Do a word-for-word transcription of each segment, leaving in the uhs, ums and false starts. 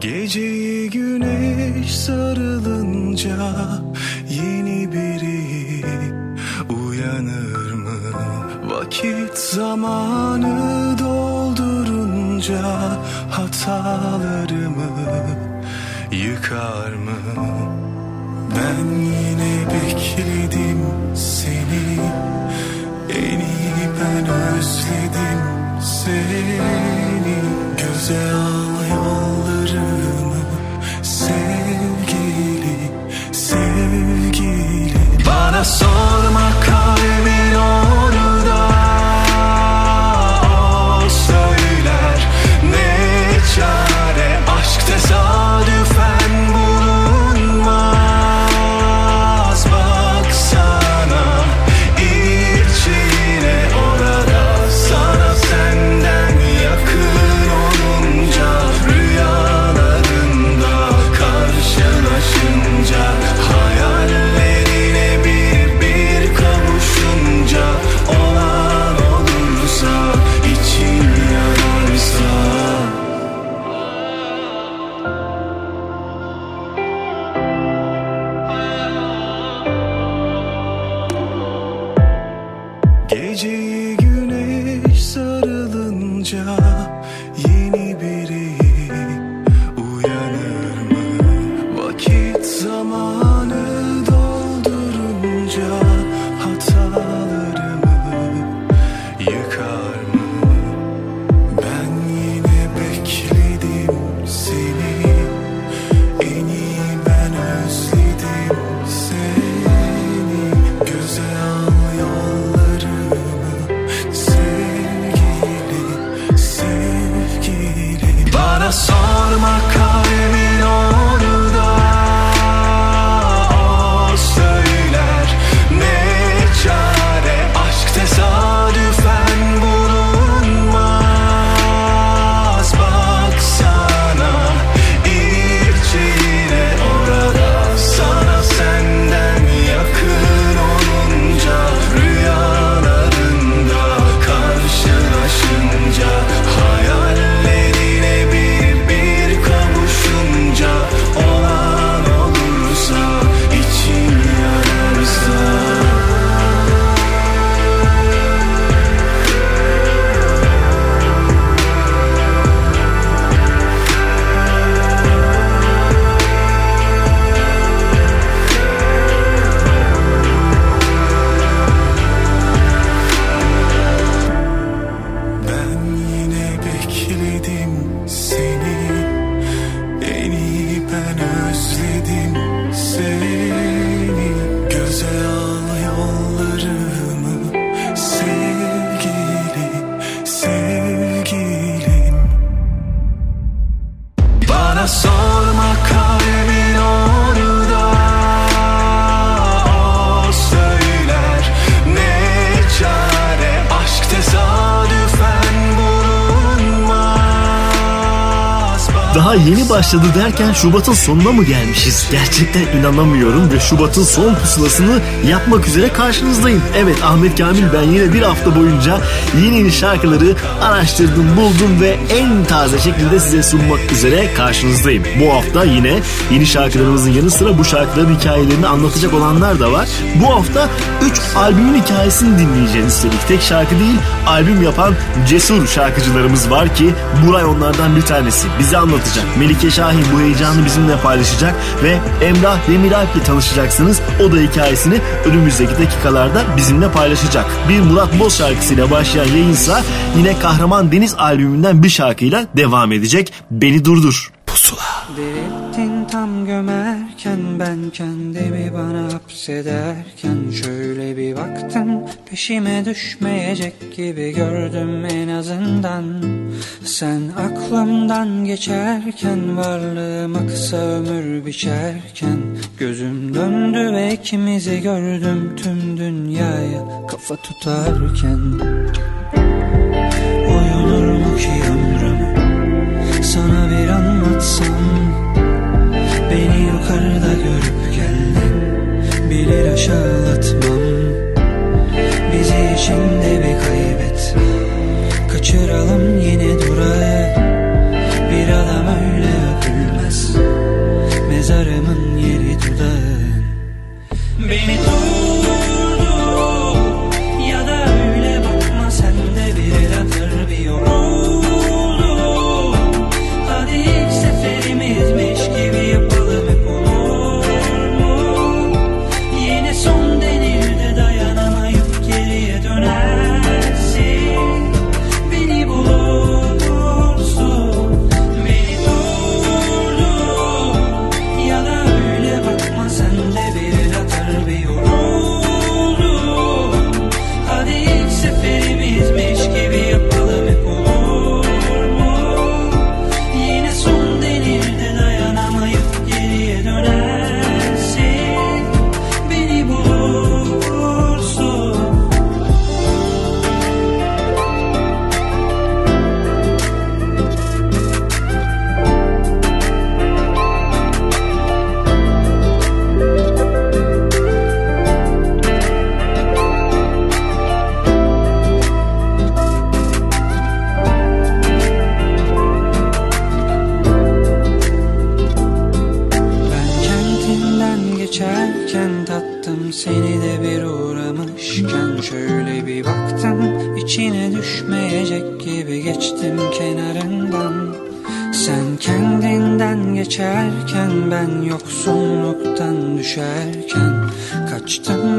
Geceyi güneş sarılınca yeni biri uyanır mı? Vakit zamanı doldurunca hatalarımı yıkar mı? Ben yine bekledim seni, en iyi ben özledim seni. Göze al yollarımı sevgili, sevgili. Bana sorma kalbimin orada, o söyler ne çare. Aşk tesadüfen bulunmaz, baksana içine. Orada sana senden yakın olunca, rüyalarında karşılaşınca, hayallerine bir bir kavuşunca, olan olursa için yanarsa. Geceyi güneş sarılınca yeni biri uyanır mı? Vakit zamanı doldurunca hatalarımı yıkar mı? Ben yine bekledim seni, en iyi ben özledim seni. Göze al yollarımı sevgili, sevgili. Bana sorma kalbimin orada, o söyler ne çare. Aşk tesadüfen bulunmaz, baksana içine. Orada sana senden yakın olunca, rüyalarında karşılaşınca, hayallerine bir bir kavuşunca, olan olursa için yanarsa. Ben yine bekledim seni, en iyi ben özledim seni. Göze al yollarımı sevgili, sevgili. Bana sorma kalbimin orada, o söyler ne çare. Aşk tesadüfen bulunmaz. Daha yeni başladı derken Şubat'ın sonuna mı gelmişiz? Gerçekten inanamıyorum ve Şubat'ın son pusulasını yapmak üzere karşınızdayım. Evet, Ahmet Kamil ben yine bir hafta boyunca yeni yeni şarkıları araştırdım, buldum ve en taze şekilde size sunmak üzere karşınızdayım. Bu hafta yine yeni şarkılarımızın yanı sıra bu şarkıların hikayelerini anlatacak olanlar da var. Bu hafta üç albümün hikayesini dinleyeceğiniz, üstelik tek şarkı değil, albüm yapan cesur şarkıcılarımız var ki Buray onlardan bir tanesi. Bize anlatacak. Melike Şahin bu heyecanı bizimle paylaşacak ve Emrah Demiralp ile tanışacaksınız. O da hikayesini önümüzdeki dakikalarda bizimle paylaşacak. Bir Murat Boz şarkısıyla başlayan yayınsa yine Kahraman Deniz albümünden bir şarkıyla devam edecek. Beni Durdur. Pusula. Delirttin tam gömerken, ben kendimi bana hapsederken. Şöyle bir baktım, peşime düşmeyecek gibi gördüm en azından. Sen aklımdan geçerken, varlığıma kısa ömür biçerken. Gözüm döndü ve ikimizi gördüm tüm dünyaya kafa tutarken. Oyulur mu ki ömrüm, sana bir anlatsam. Beni yukarıda görüp geldin, bilir aşağılatmam. Bizi içinde bir kaybet, kaçıralım yine durağı. Bir adam öyle öpülmez, mezarımın yeri dudağın. Beni durdur ya da öyle bakma, sen de bir el atır bir yol.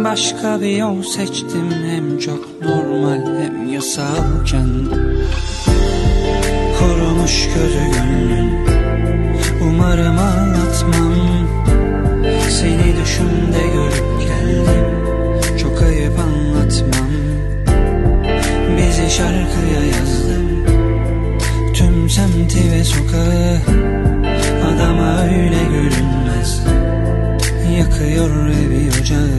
Başka bir yol seçtim, hem çok normal hem yasalken. Kurumuş kötü gönlün, umarım anlatmam. Seni düşümde görüp geldim, çok ayıp anlatmam. Bizi şarkıya yazdım, tüm semti ve sokağı. Adama öyle görünmez, yakıyor evi ocağı.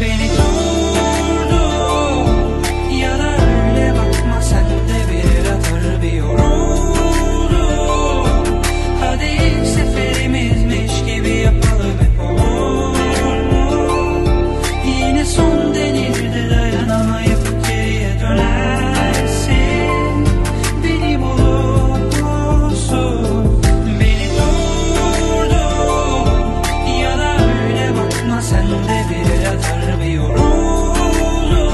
Beni durdur ya da öyle bakma, sen de bir atar bir yoruldur. Hadi ilk seferimizmiş gibi yapalım, hep olur mu? Yine son denirde dayanamayıp geriye dönersin, beni bulursun. Beni durdur ya da öyle bakma, sen de bir yoruldu.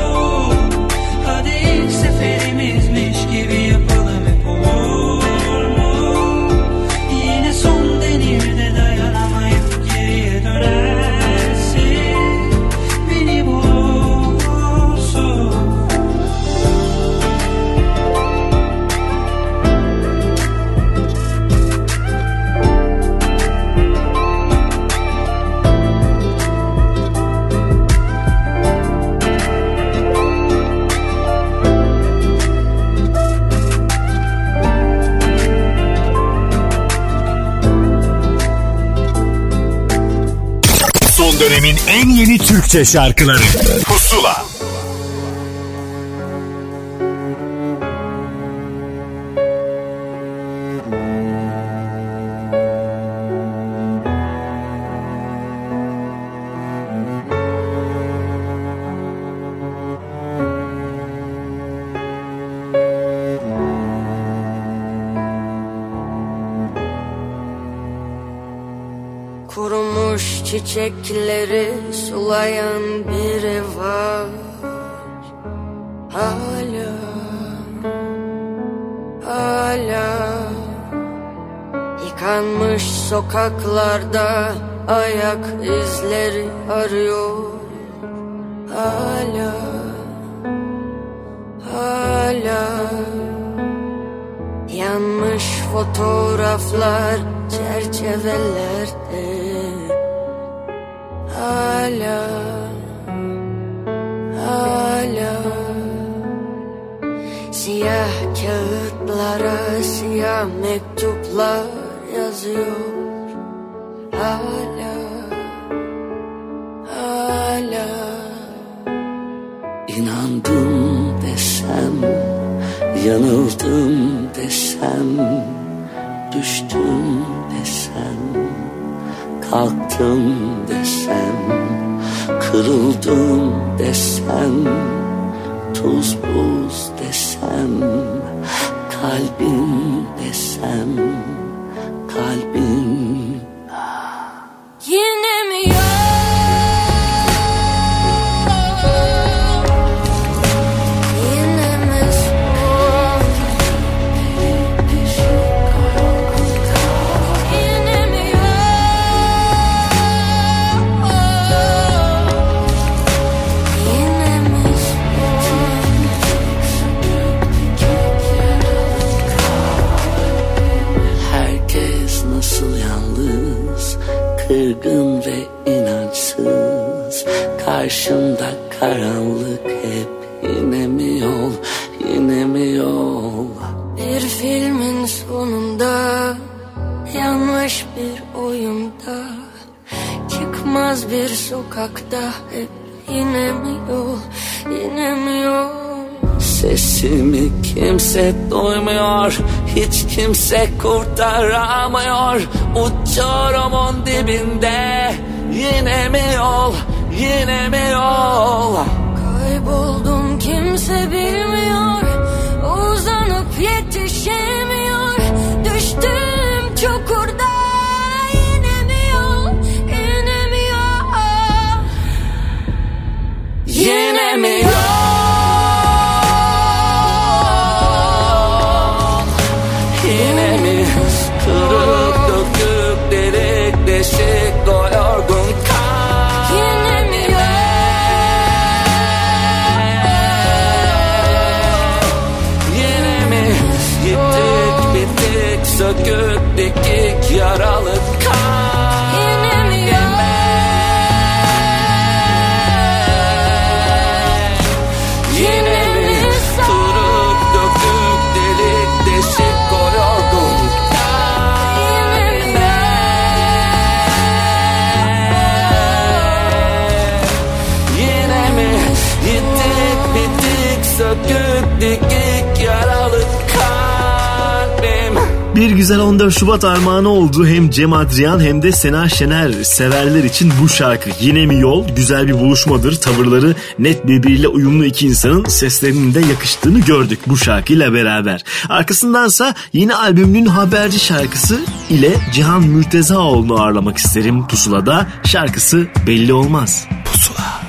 Hadi ilk seferimizmiş gibi yapalım, hep olur mu? Yine son denirde dayanamayıp geriye dönersin, beni bulursun. Dönemin en yeni Türkçe şarkıları Pusula. Çiçekleri sulayan biri var hala, hala. Yıkanmış sokaklarda ayak izleri arıyor hala, hala. Yanmış fotoğraflar çerçevelerde hala, hala siyah kağıtlara siyah mektuplar yazıyor hala, hala inandım desem, yanıldım desem, düştüm desem, kalktım desem, kırıldım desem, tuz buz desem, kalbim desem, kalbim yine mi yok? Kırgın ve inançsız, karşımda karanlık hep. Yine mi yol, yine mi yol? Bir filmin sonunda, yanlış bir oyunda, çıkmaz bir sokakta hep. Yine mi yol, yine mi yol? Sesimi kimse duymuyor, hiç kimse kurtaramıyor. Uçuyorum on dibinde, yine mi yol, yine mi yol? Kayboldum kimse bilmiyor, uzanıp yetişemiyor, düştüm çukurda. Yine mi yol, yine mi yol? Yine mi yol? Gökteki yaralı kan yine mi yol? Yine, yine mi? Kırık dökük delik deşik koyordum kan yine mi yol? Yine mi? Yittik bitik sökük dikik yaralı kan. Bir güzel on dört Şubat armağanı oldu hem Cem Adrian hem de Sena Şener. Severler için bu şarkı Yine mi yol güzel bir buluşmadır. Tavırları net birbiriyle uyumlu iki insanın seslerinin de yakıştığını gördük bu şarkıyla beraber. Arkasındansa yeni albümünün Haberci şarkısı ile Cihan Mürtezaoğlu'nu ağırlamak isterim Pusula'da. Şarkısı Belli Olmaz. Pusula.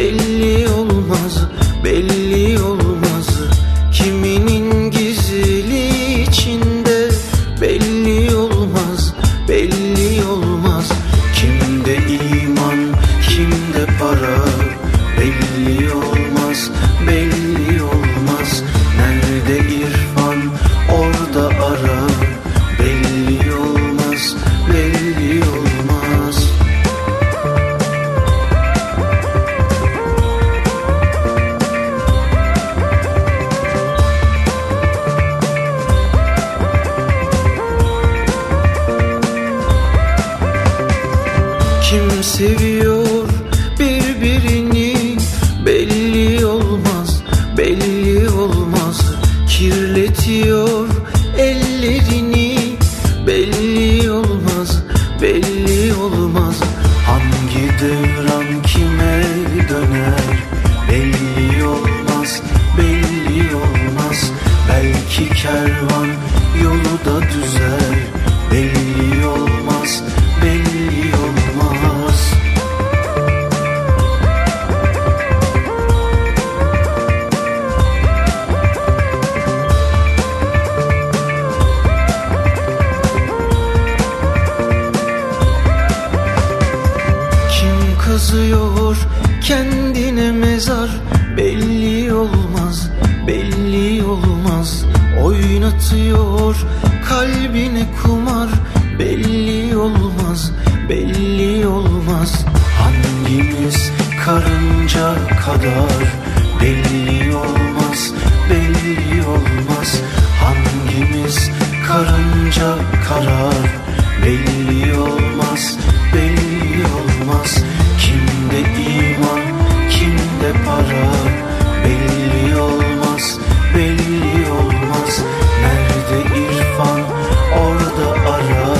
Belli olmaz, belli olmaz. kazıyor kendine mezar. Belli olmaz, belli olmaz. Oynatıyor kalbine kumar. Belli olmaz, belli olmaz. Hangimiz karınca kadar? Belli olmaz, belli olmaz. Hangimiz karınca karar? Belli olmaz, belli olmaz. Kimde iman, kimde para? Belli olmaz, belli olmaz. Nerede irfan, orada ara.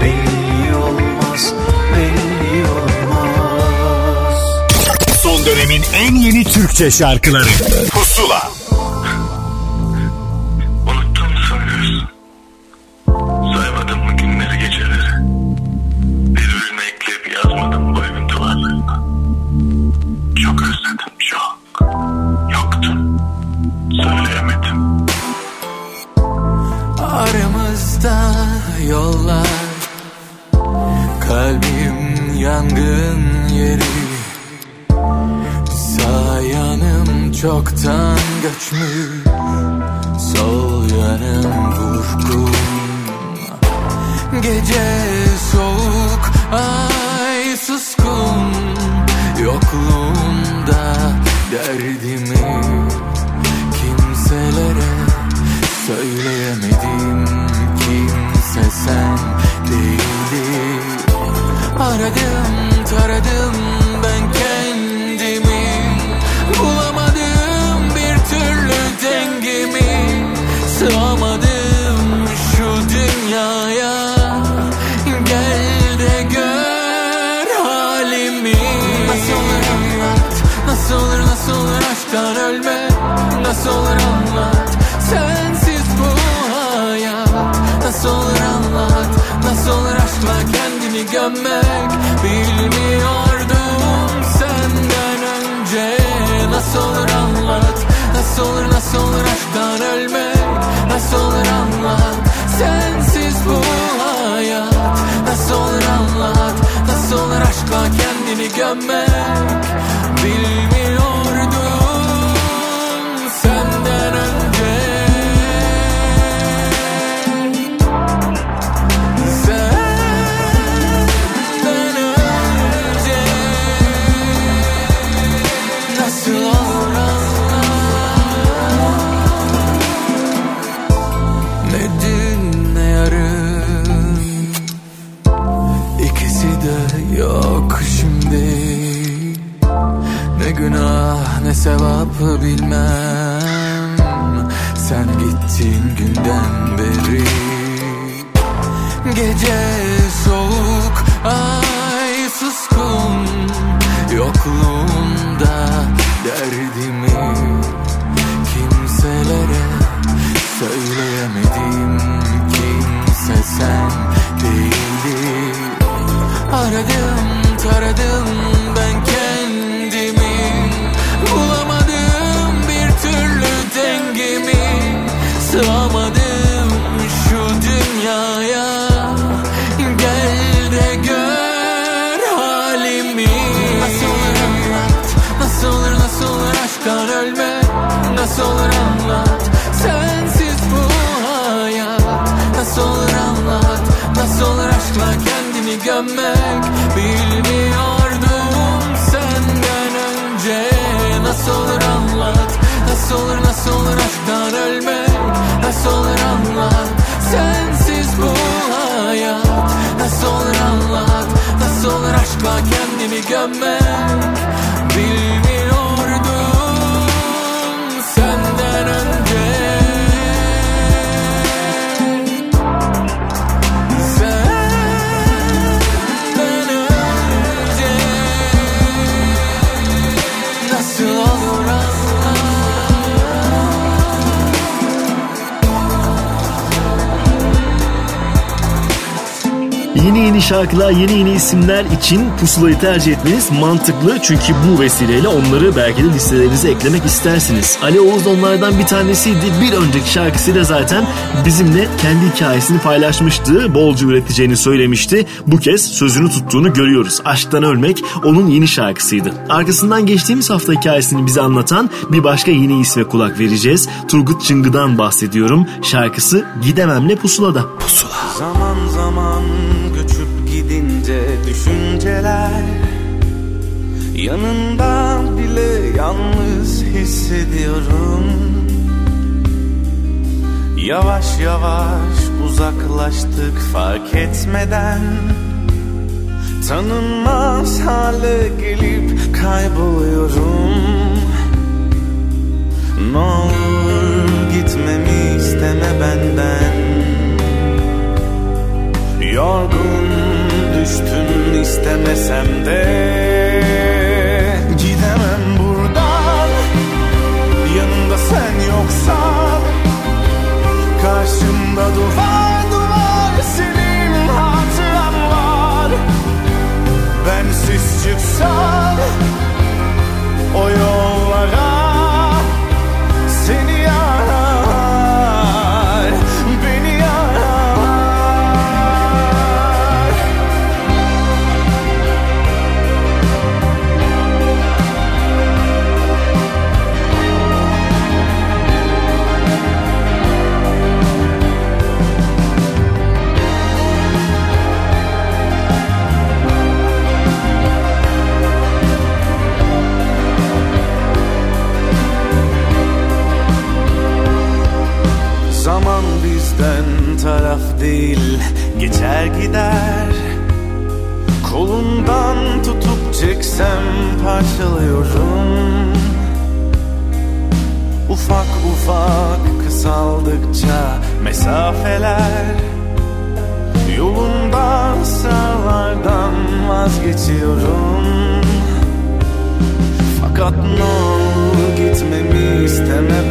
Belli olmaz, belli olmaz. Son dönemin en yeni Türkçe şarkıları Pusula. Yollar, kalbim yangın yeri. Sağ yanım çoktan göçmüş, sol yanım vurgun. Gece soğuk, ay suskun. Yokluğumda derdimi kimselere söyleyemedim. Sen değildin. Aradım, taradım ben kendimi. Bulamadım bir türlü dengemi. Sığamadım şu dünyaya. Gel de gör halimi. Nasıl olur anlat, nasıl olur, nasıl olur aşktan ölme. Nasıl olur anlat, sensiz bu hayat. Nasıl olur anlat, nasıl olur aşkla kendini gömmek. Bilmiyordum senden önce. Nasıl olur anlat, nasıl olur, nasıl olur aşktan ölmek. Nasıl olur anlat, sensiz bu hayat. Nasıl olur anlat, nasıl olur aşkla kendini gömmek. Bilmiyordum senden önce. Yok şimdi. Ne günah ne sevap bilmem. Sen gittin günden beri. Gece soğuk, ay suskun. Yokluğumda derdimi kimselere söyleyemedim. Kimse sen değildin. Aradım, taradım ben kendimi. Bulamadım bir türlü dengemi. Sığamadım şu dünyaya. Gel de gör halimi. Nasıl olur anlat, nasıl olur, nasıl olur aşktan ölme. Nasıl olur anlat, sensiz bu hayat. Nasıl olur anlat, nasıl olur aşkla kendimi gömmek. Bilmiyordum senden önce. Nasıl olur anlat, nasıl olur, nasıl olur aşktan ölmek. Nasıl olur anlat, sensiz bu hayat. Nasıl olur anlat, nasıl olur aşkla kendimi gömmek. Bilmiyordum senden önce. yeni yeni şarkılar, yeni yeni isimler için Pusula'yı tercih etmeniz mantıklı. Çünkü bu vesileyle onları belki de listelerinize eklemek istersiniz. Ali Oğuz onlardan bir tanesiydi. Bir önceki şarkısıyla zaten bizimle kendi hikayesini paylaşmıştı. Bolca üreteceğini söylemişti. Bu kez sözünü tuttuğunu görüyoruz. Aşktan Ölmek onun yeni şarkısıydı. Arkasından geçtiğimiz hafta hikayesini bize anlatan bir başka yeni isme kulak vereceğiz. Turgut Çıngı'dan bahsediyorum. Şarkısı Gidemem'le Pusula'da. Pusula. Zaman zaman göçüp gidince düşünceler yanından bile yalnız hissediyorum. Yavaş yavaş uzaklaştık fark etmeden, tanınmaz hale gelip kayboluyorum. Ne olur gitmemi isteme benden, yorgun düştüm istemesem de. Gidemem buradan, yanında sen yoksan. Karşımda duvar duvar senin hatıran var. Bensiz çıksan o yollara, seni yarar, beni yarar. Zaman bizden taraf değil, geçer gider. Kolundan tutup çeksem parçalıyorum. Ufak ufak kısaldıkça mesafeler, yolundan sırlardan vazgeçiyorum. Fakat ne olur gitmemi isteme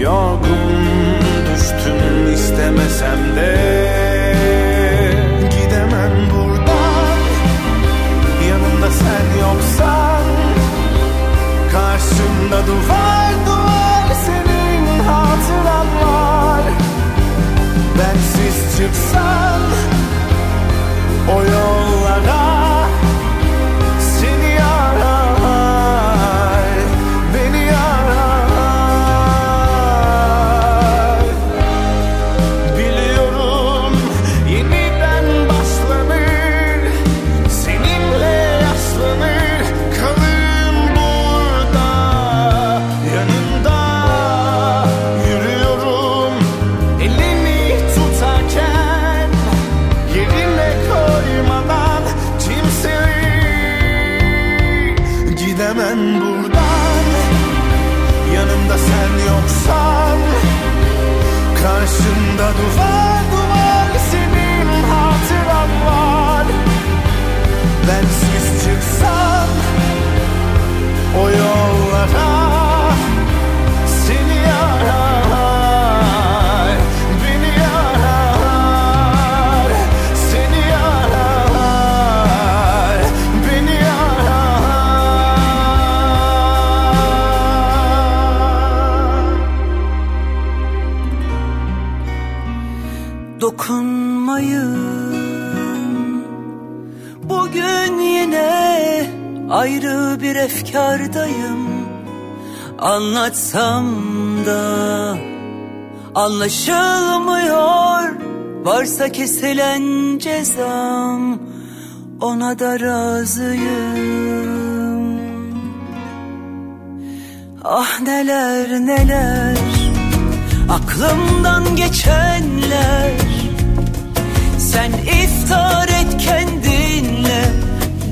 yorgun düştüm istemesem de. Gidemem buradan, yanımda sen yoksan. Karşımda duvar duvar senin hatıran var. Bensiz çıksan o yollara, seni arar, beni arar. Karşımda duvar duvar senin hatıran var. Bensiz çıksan o yollara, seni yarar, beni yarar. Seni yarar, beni yarar. Dokunmayın bugün yine, ayrı bir efkârdayım. Anlatsam da anlaşılmıyor, varsa kesilen cezam, ona da razıyım. Ah neler neler, aklımdan geçenler. Sen iftar et kendinle,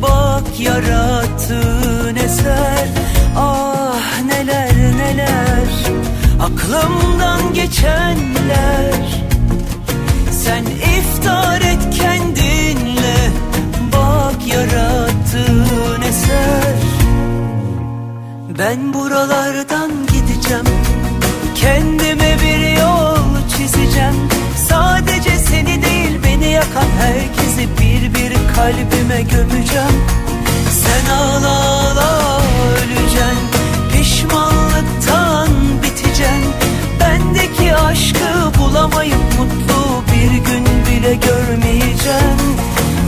bak yarattığın eser. Ah neler neler, aklımdan geçenler. Sen iftar et kendinle, bak yarattığın eser. Ben buralardan gideceğim, kendime bir yol çizeceğim. Sadece içime gömeceğim. Sen ağla ağla öleceksin, pişmanlıktan biteceksin. Bendeki aşkı bulamayıp mutlu bir gün bile görmeyeceğim.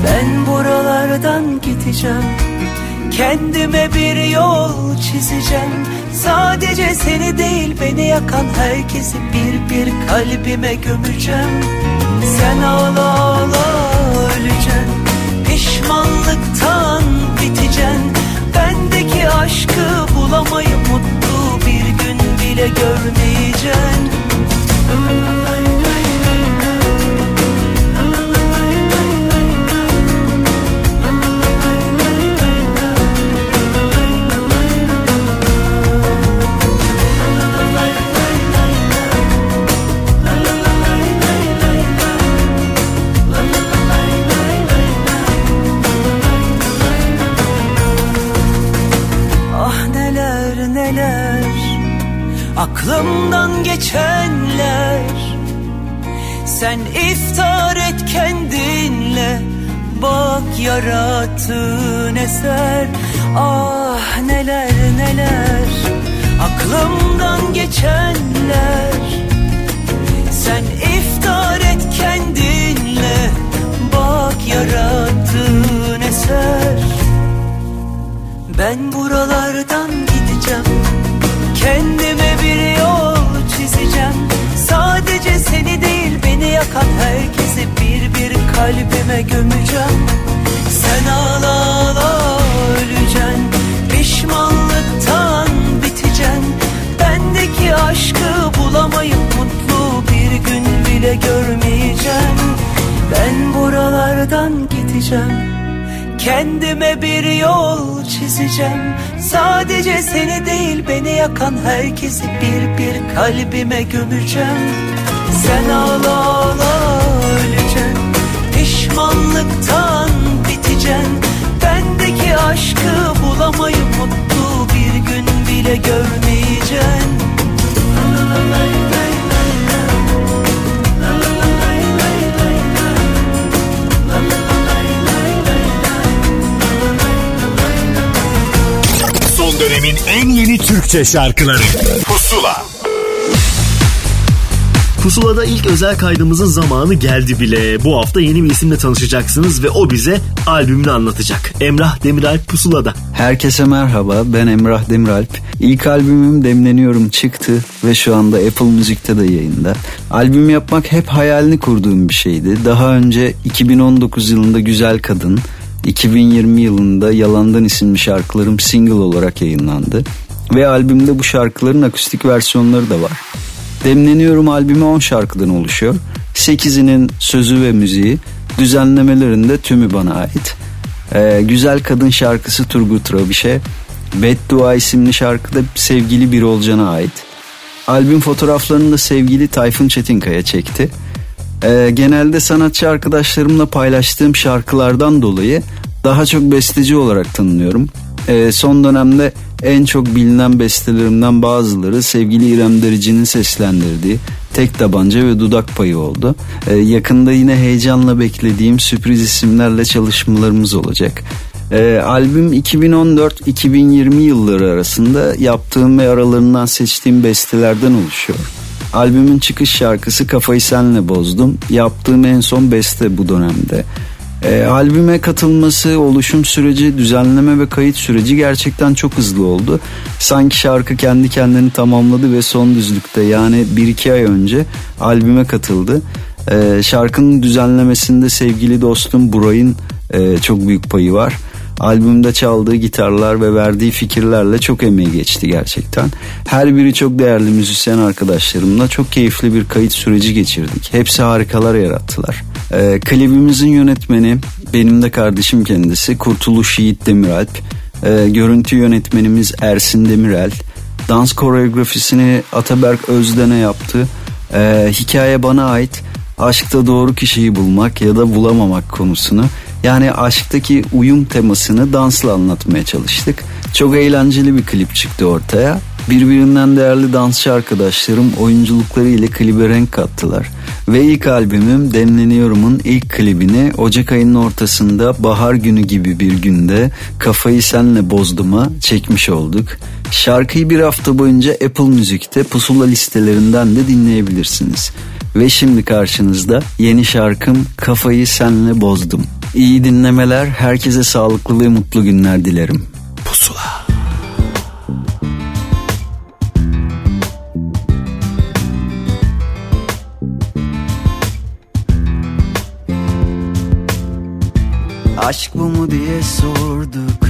Ben buralardan gideceğim, kendime bir yol çizeceğim. Sadece seni değil beni yakan herkesi bir bir kalbime gömeceğim. Sen ağla ağla öleceksin, pişmanlıktan biteceksin. Bendeki aşkı bulamayıp mutlu bir gün bile görmeyeceksin. Aklımdan geçenler, sen iftar et kendinle, bak yarattığın eser. Ah neler neler, aklımdan geçenler, sen iftar et kendinle, bak yarattığın eser. Ben buralardan gideceğim, kendime bir yol çizeceğim. Sadece seni değil beni yakan herkesi bir bir kalbime gömeceğim. Sen ağla ağla öleceksin, pişmanlıktan biteceksin. Bendeki aşkı bulamayıp mutlu bir gün bile görmeyeceğim. Ben buralardan gideceğim, kendime bir yol çizeceğim. Sadece seni değil beni yakan herkesi bir bir kalbime gömeceğim. Sen ağla ağla öleceksin, pişmanlıktan biteceksin. Bendeki aşkı bulamayıp mutlu bir gün bile görmeyeceksin. Dönemin en yeni Türkçe şarkıları Pusula. Pusula'da ilk özel kaydımızın zamanı geldi bile. Bu hafta yeni bir isimle tanışacaksınız ve o bize albümünü anlatacak. Emrah Demiralp Pusula'da. Herkese merhaba, ben Emrah Demiralp. İlk albümüm Demleniyorum çıktı ve şu anda Apple Music'te de yayında. Albüm yapmak hep hayalini kurduğum bir şeydi. Daha önce iki bin on dokuz yılında Güzel Kadın, iki bin yirmi yılında Yalandan isimli şarkılarım single olarak yayınlandı ve albümde bu şarkıların akustik versiyonları da var. Demleniyorum albümü on şarkıdan oluşuyor. sekizinin sözü ve müziği, düzenlemelerinde tümü bana ait. Ee, Güzel Kadın şarkısı Turgut Rabiş'e, Beddua isimli şarkıda sevgili bir Olcan'a ait. Albüm fotoğraflarını da sevgili Tayfun Çetinkaya çekti. Ee, genelde sanatçı arkadaşlarımla paylaştığım şarkılardan dolayı daha çok besteci olarak tanınıyorum. Ee, son dönemde en çok bilinen bestelerimden bazıları sevgili İrem Derici'nin seslendirdiği Tek Tabanca ve Dudak Payı oldu. Ee, yakında yine heyecanla beklediğim sürpriz isimlerle çalışmalarımız olacak. Ee, albüm iki bin on dört iki bin yirmi yılları arasında yaptığım ve aralarından seçtiğim bestelerden oluşuyor. Albümün çıkış şarkısı Kafayı Senle Bozdum, yaptığım en son beste bu dönemde. E, albüme katılması, oluşum süreci, düzenleme ve kayıt süreci gerçekten çok hızlı oldu. Sanki şarkı kendi kendini tamamladı ve son düzlükte, yani bir iki ay önce albüme katıldı. E, şarkının düzenlemesinde sevgili dostum Buray'ın e, çok büyük payı var. Albümde çaldığı gitarlar ve verdiği fikirlerle çok emeği geçti gerçekten. Her biri çok değerli müzisyen arkadaşlarımla çok keyifli bir kayıt süreci geçirdik. Hepsi harikalar yarattılar. Ee, klibimizin yönetmeni, benim de kardeşim kendisi, Kurtuluş Yiğit Demiralp. Ee, görüntü yönetmenimiz Ersin Demirel. Dans koreografisini Ataberk Özden'e yaptı. Ee, hikaye bana ait. Aşkta doğru kişiyi bulmak ya da bulamamak konusunu, yani aşktaki uyum temasını dansla anlatmaya çalıştık. Çok eğlenceli bir klip çıktı ortaya. Birbirinden değerli dansçı arkadaşlarım oyunculukları ile klibe renk kattılar. Ve ilk albümüm Demleniyorum'un ilk klibini Ocak ayının ortasında bahar günü gibi bir günde Kafayı Senle Bozdum'a çekmiş olduk. Şarkıyı bir hafta boyunca Apple Music'te pusula listelerinden de dinleyebilirsiniz. Ve şimdi karşınızda yeni şarkım Kafayı Senle Bozdum. İyi dinlemeler, herkese sağlıklı ve mutlu günler dilerim. Pusula. Aşk bu mu diye sorduk,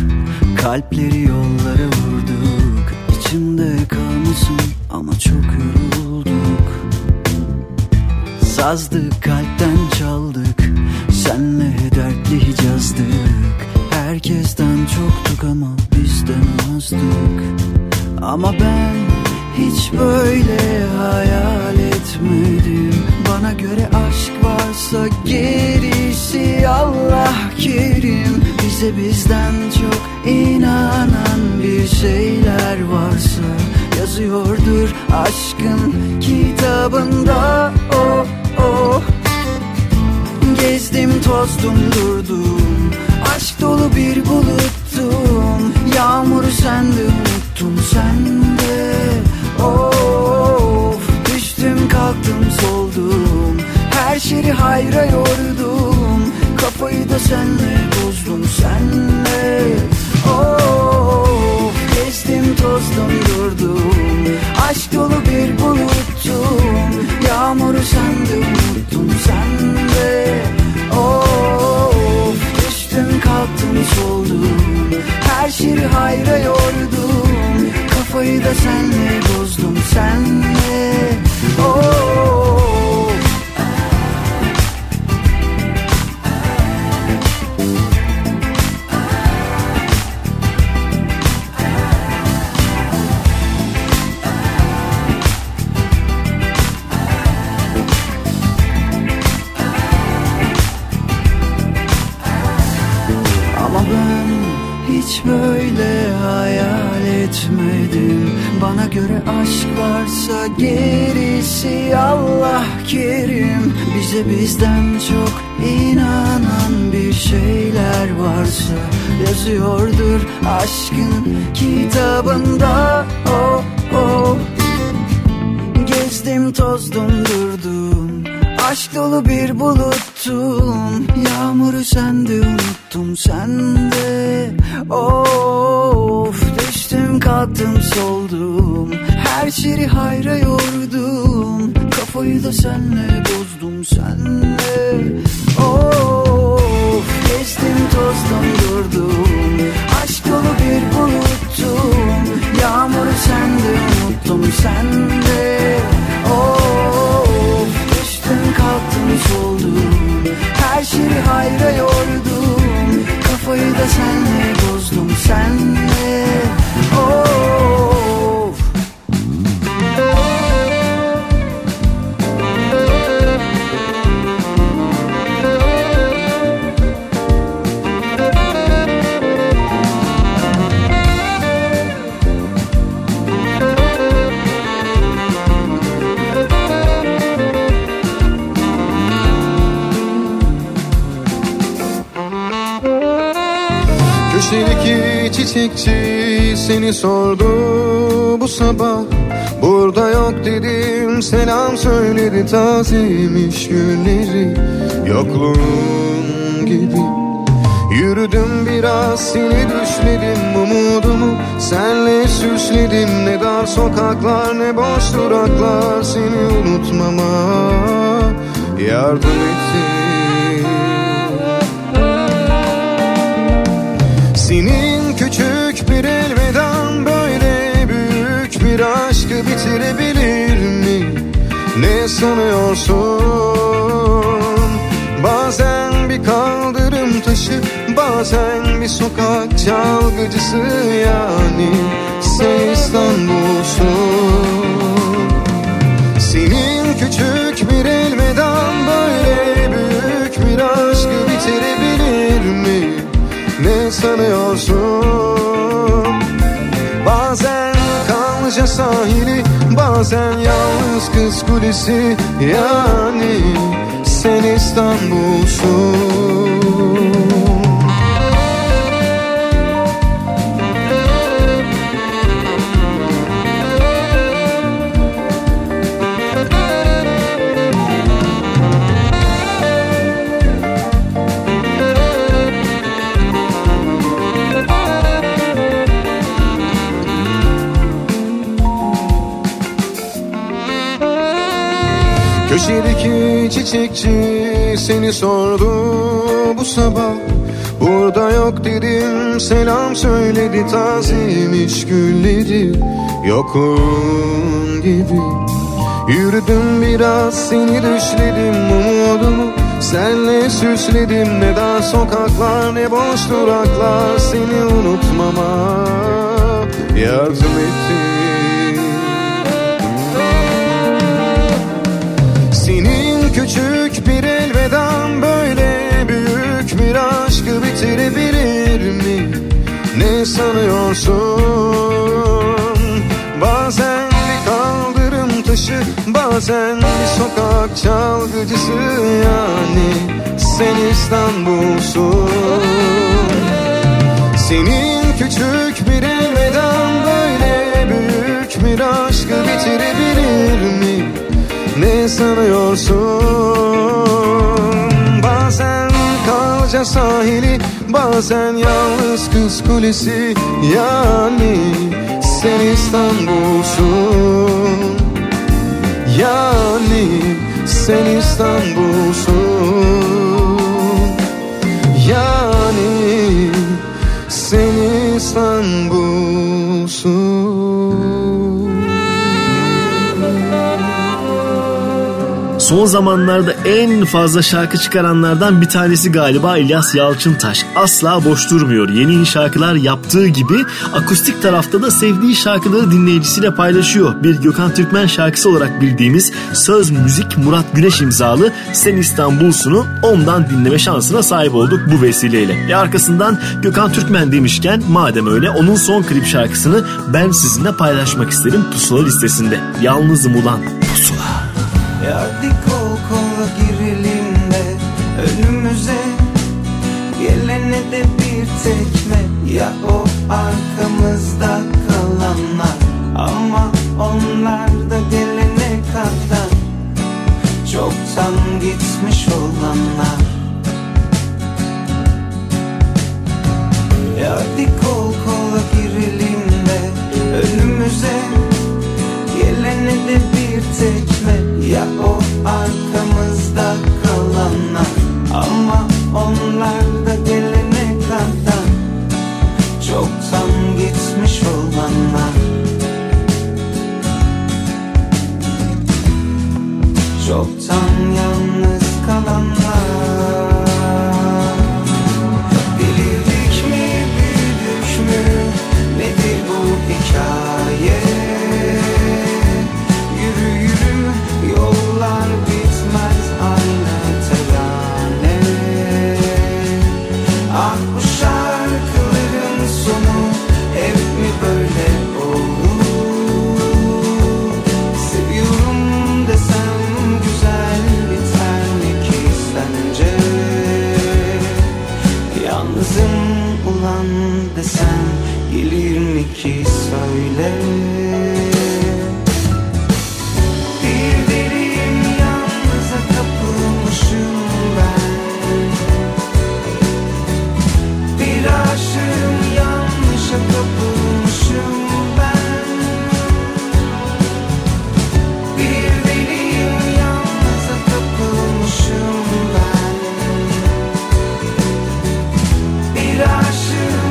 kalpleri yollara vurduk. İçimde kalmışsın ama çok yorulduk. Sazdık, kalpten çaldık, senle dertli Hicaz'dık. Herkesten çoktuk ama bizden azdık. Ama ben hiç böyle hayal etmedim. Bana göre aşk varsa gerisi Allah kerim. Bize bizden çok inanan bir şeyler varsa yazıyordur aşkın kitabında. Oh oh. Gezdim tozdum durdum, aşk dolu bir buluttum. Yağmuru sende unuttum sende. Of. Düştüm kalktım soldum, her şeyi hayra yordum. Kafayı da senle bozdum senle. Of. Gezdim tozdum durdum, aşk dolu bir buluttum. Yağmuru sende unuttum sende. Of. Düştüm kalktım soldum, her şeyi hayra yordum. Kafayı da senle bozdum senle. Oh. Ama ben hiç böyle hayal etmedim. Bana göre aşk varsa gerisi Allah kerim. Bize bizden çok inanan bir şeyler varsa yazıyordur aşkın kitabında. Oh oh. Gezdim tozdum durdum, aşk dolu bir buluttum. Yağmuru sende unuttum sende. Of. Düştüm kalktım soldum, her şeyi hayra yordum. Kafayı da senle bozdum senle. Of. Geçtim tozdum durdum, aşk dolu bir buluttum. Yağmuru sende unuttum sende. Of. Düştüm kalktım soldum, her şeyi hayra yordum. Kafayı da senle bozdum senle. Oh. Köşedeki çiçekçi seni sordu bu sabah, burada yok dedim, selam söyledi, tazeymiş günleri yokluğun gibi. Yürüdüm biraz seni düşledim, umudumu senle süsledim. Ne dar sokaklar ne boş duraklar, seni unutmama yardım etti. Senin küçük bir elveden böyle büyük bir aşkı bitirebilir mi? Ne sanıyorsun? Bazen bir kaldırım taşı, bazen bir sokak çalgıcısı, yani sen İstanbul'sun. Senin küçük bir elveden böyle büyük bir aşkı bitirebilir mi? Ne sanıyorsun? Bazen kalacağız sahili, bazen yalnız kız kulesi. Yani sen İstanbul'sun. Köşedeki çiçekçi seni sordu bu sabah. Burada yok dedim, selam söyledi, tazemiş gülleri yokun gibi. Yürüdüm biraz, seni düşledim, umudumu senle süsledim. Ne dar sokaklar ne boş duraklar, seni unutmama yardım etti. Senin küçük bir elvedan böyle büyük bir aşkı bitirebilir mi? Ne sanıyorsun? Bazen bir kaldırım taşı, bazen bir sokak çalgıcısı. Yani sen İstanbul'sun. Senin küçük bir elvedan böyle büyük bir aşkı bitirebilir mi? Ne sanıyorsun? Bazen kalca sahili, bazen yalnız kız kulesi. Yani sen İstanbul'sun. Yani sen İstanbul'sun. Yani sen İstanbul'sun. Son zamanlarda en fazla şarkı çıkaranlardan bir tanesi galiba İlyas Yalçıntaş. Asla boş durmuyor. Yeni şarkılar yaptığı gibi akustik tarafta da sevdiği şarkıları dinleyicisiyle paylaşıyor. Bir Gökhan Türkmen şarkısı olarak bildiğimiz söz müzik Murat Güneş imzalı Sen İstanbul'sunu ondan dinleme şansına sahip olduk bu vesileyle. E arkasından Gökhan Türkmen demişken madem öyle onun son klip şarkısını ben sizinle paylaşmak isterim Pusula listesinde. Yalnızım ulan Pusula. Hadi kol kola girelim de önümüze gelene de bir tekme. Ya o arkamızda kalanlar, ama onlar da gelene kadar çoktan gitmiş olanlar. Hadi kol kola girelim de önümüze gelene de bir tekme. Ya o arkamızda kalanlar, ama onlar da gelene kadar çoktan gitmiş olanlar. Çoktan yalnız kalanlar. Delirdik mi, büyüdük mü, nedir bu hikaye? Sen gelir mi ki söyle? Bir deliyim, yalnıza kapılmışım ben. Bir aşığım, yanlışa kapılmışım ben. Bir deliyim, yalnıza kapılmışım ben. Bir aşığım,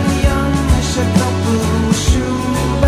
kapılmışım ben.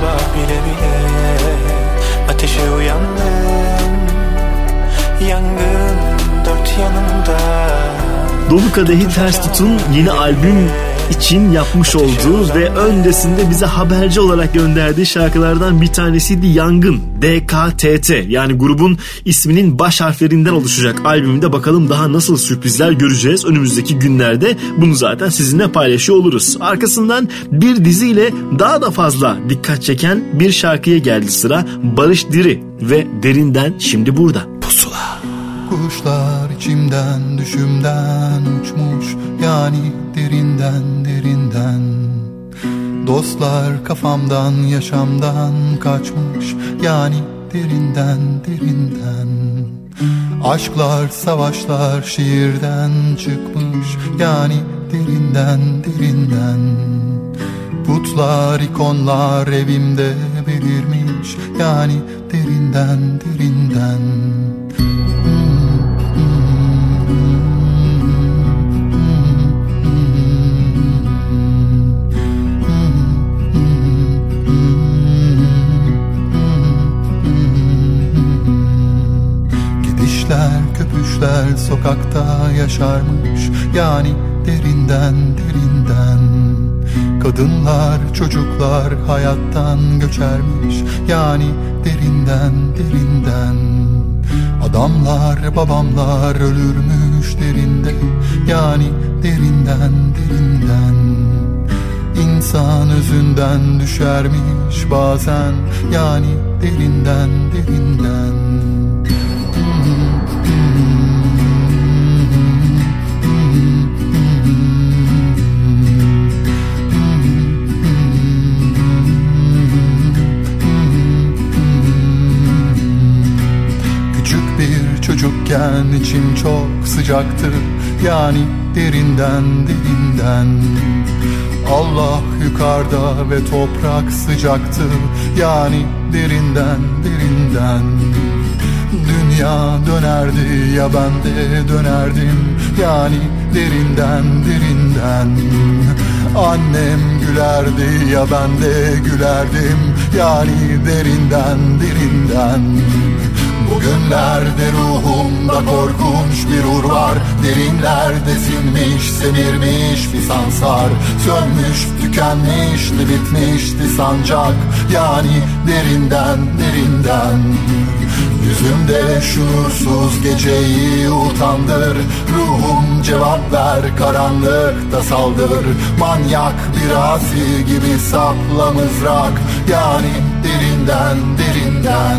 sabah bile bile ateşe uyandım, yangın dört yanımda. Dolu Kadehi Ters Tutun yeni albüm için yapmış olduğu ve öncesinde bize haberci olarak gönderdiği şarkılardan bir tanesiydi Yangın. D K T T yani grubun isminin baş harflerinden oluşacak albümde bakalım daha nasıl sürprizler göreceğiz. Önümüzdeki günlerde bunu zaten sizinle paylaşıyor oluruz. Arkasından bir diziyle daha da fazla dikkat çeken bir şarkıya geldi sıra. Barış Diri ve Derinden şimdi burada. Pusula. Kuşlar içimden düşümden uçmuş yani derinden derinden. Dostlar kafamdan yaşamdan kaçmış yani derinden derinden. Aşklar savaşlar şiirden çıkmış yani derinden derinden. Putlar ikonlar evimde belirmiş yani derinden derinden. Köpüşler sokakta yaşarmış yani derinden derinden. Kadınlar çocuklar hayattan göçermiş yani derinden derinden. Adamlar babamlar ölürmüş derinde yani derinden derinden. İnsan özünden düşermiş bazen yani derinden derinden. Çocukken içim çok sıcaktı yani derinden derinden. Allah yukarıda ve toprak sıcaktı yani derinden derinden. Dünya dönerdi ya ben de dönerdim yani derinden derinden. Annem gülerdi ya ben de gülerdim yani derinden derinden. Bugünlerde ruhumda korkunç bir ur var. Derinlerde sinmiş, semirmiş bir sansar. Sönmüş, tükenmişti, bitmişti sancak. Yani derinden, derinden. Yüzümde şuursuz geceyi utandır. Ruhum cevap ver, karanlıkta saldır. Manyak bir asi gibi sapla mızrak. Yani derinden, derinden.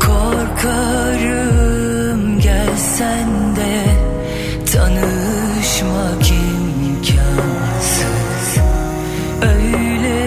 Korkarım gelsen de tanışmak imkansız öyle.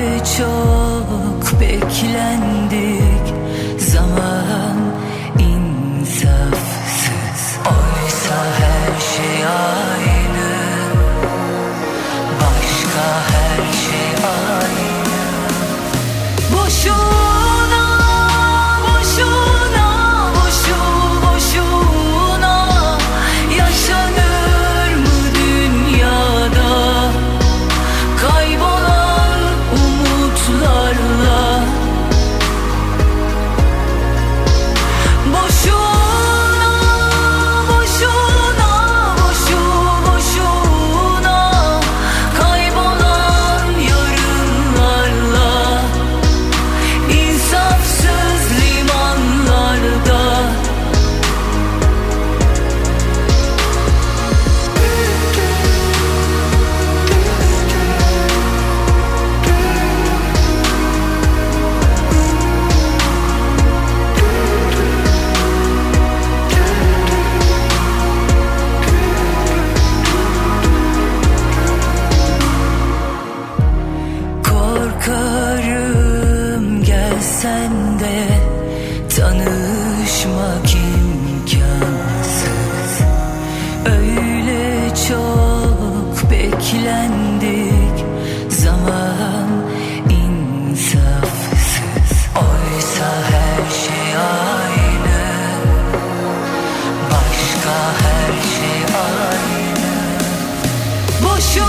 Boşuna,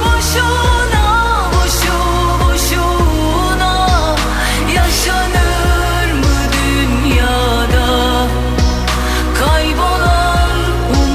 boşuna, boşu boşuna yaşanır mı dünyada? Kaybolan umutlarla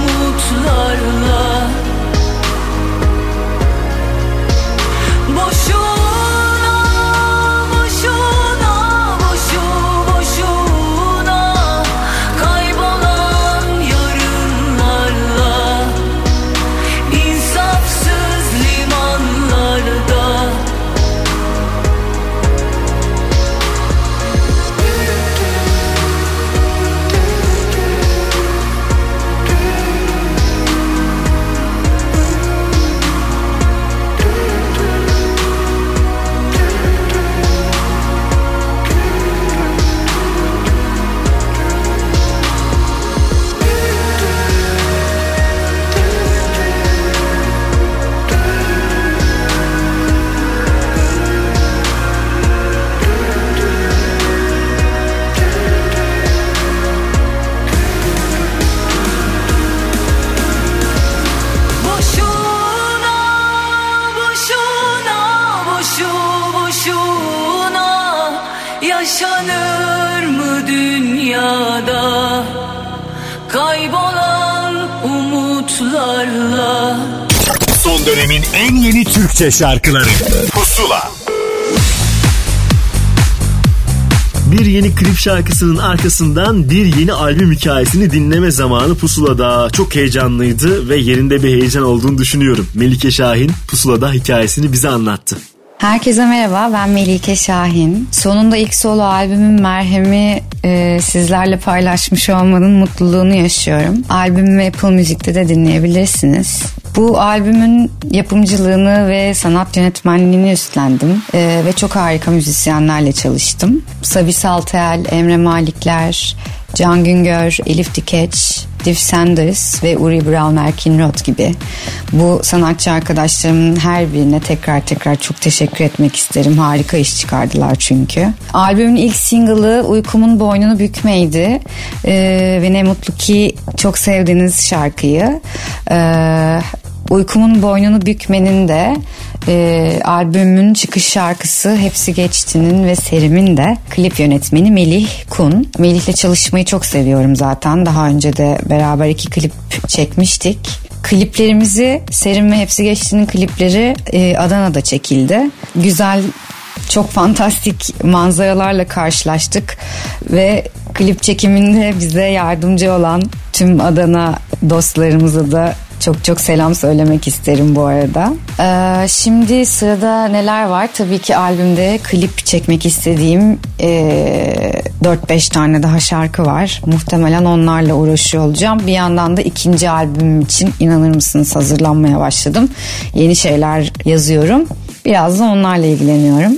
boşuna. Yaşanır mı dünyada kaybolan umutlarla? Son dönemin en yeni Türkçe şarkıları Pusula. Bir yeni klip şarkısının arkasından bir yeni albüm hikayesini dinleme zamanı Pusula'da. Çok heyecanlıydı ve yerinde bir heyecan olduğunu düşünüyorum. Melike Şahin Pusula'da hikayesini bize anlattı. Herkese merhaba, ben Melike Şahin. Sonunda ilk solo albümüm Merhem'i e, sizlerle paylaşmış olmanın mutluluğunu yaşıyorum. Albümü Apple Music'te de dinleyebilirsiniz. Bu albümün yapımcılığını ve sanat yönetmenliğini üstlendim e, ve çok harika müzisyenlerle çalıştım. Sabi Saltel, Emre Malikler, Can Güngör, Elif Dikeç, Div Sanders ve Uri Brown, Erkin Roth gibi bu sanatçı arkadaşlarımın her birine tekrar tekrar çok teşekkür etmek isterim. Harika iş çıkardılar çünkü. Albümün ilk single'ı Uykumun Boynunu Bükmeydi ee, ve ne mutlu ki çok sevdiğiniz şarkıyı. Ee, Uykumun Boynunu Bükmenin de e, albümün çıkış şarkısı Hepsi Geçti'nin ve Serim'in de klip yönetmeni Melih Kun. Melih'le çalışmayı çok seviyorum zaten. Daha önce de beraber iki klip çekmiştik. Kliplerimizi, Serim ve Hepsi Geçti'nin klipleri e, Adana'da çekildi. Güzel, çok fantastik manzaralarla karşılaştık ve klip çekiminde bize yardımcı olan tüm Adana dostlarımıza da çok çok selam söylemek isterim bu arada. Ee, şimdi sırada neler var? Tabii ki albümde klip çekmek istediğim e, dört beş tane daha şarkı var. Muhtemelen onlarla uğraşıyor olacağım. Bir yandan da ikinci albümüm için inanır mısınız hazırlanmaya başladım. Yeni şeyler yazıyorum. Biraz da onlarla ilgileniyorum.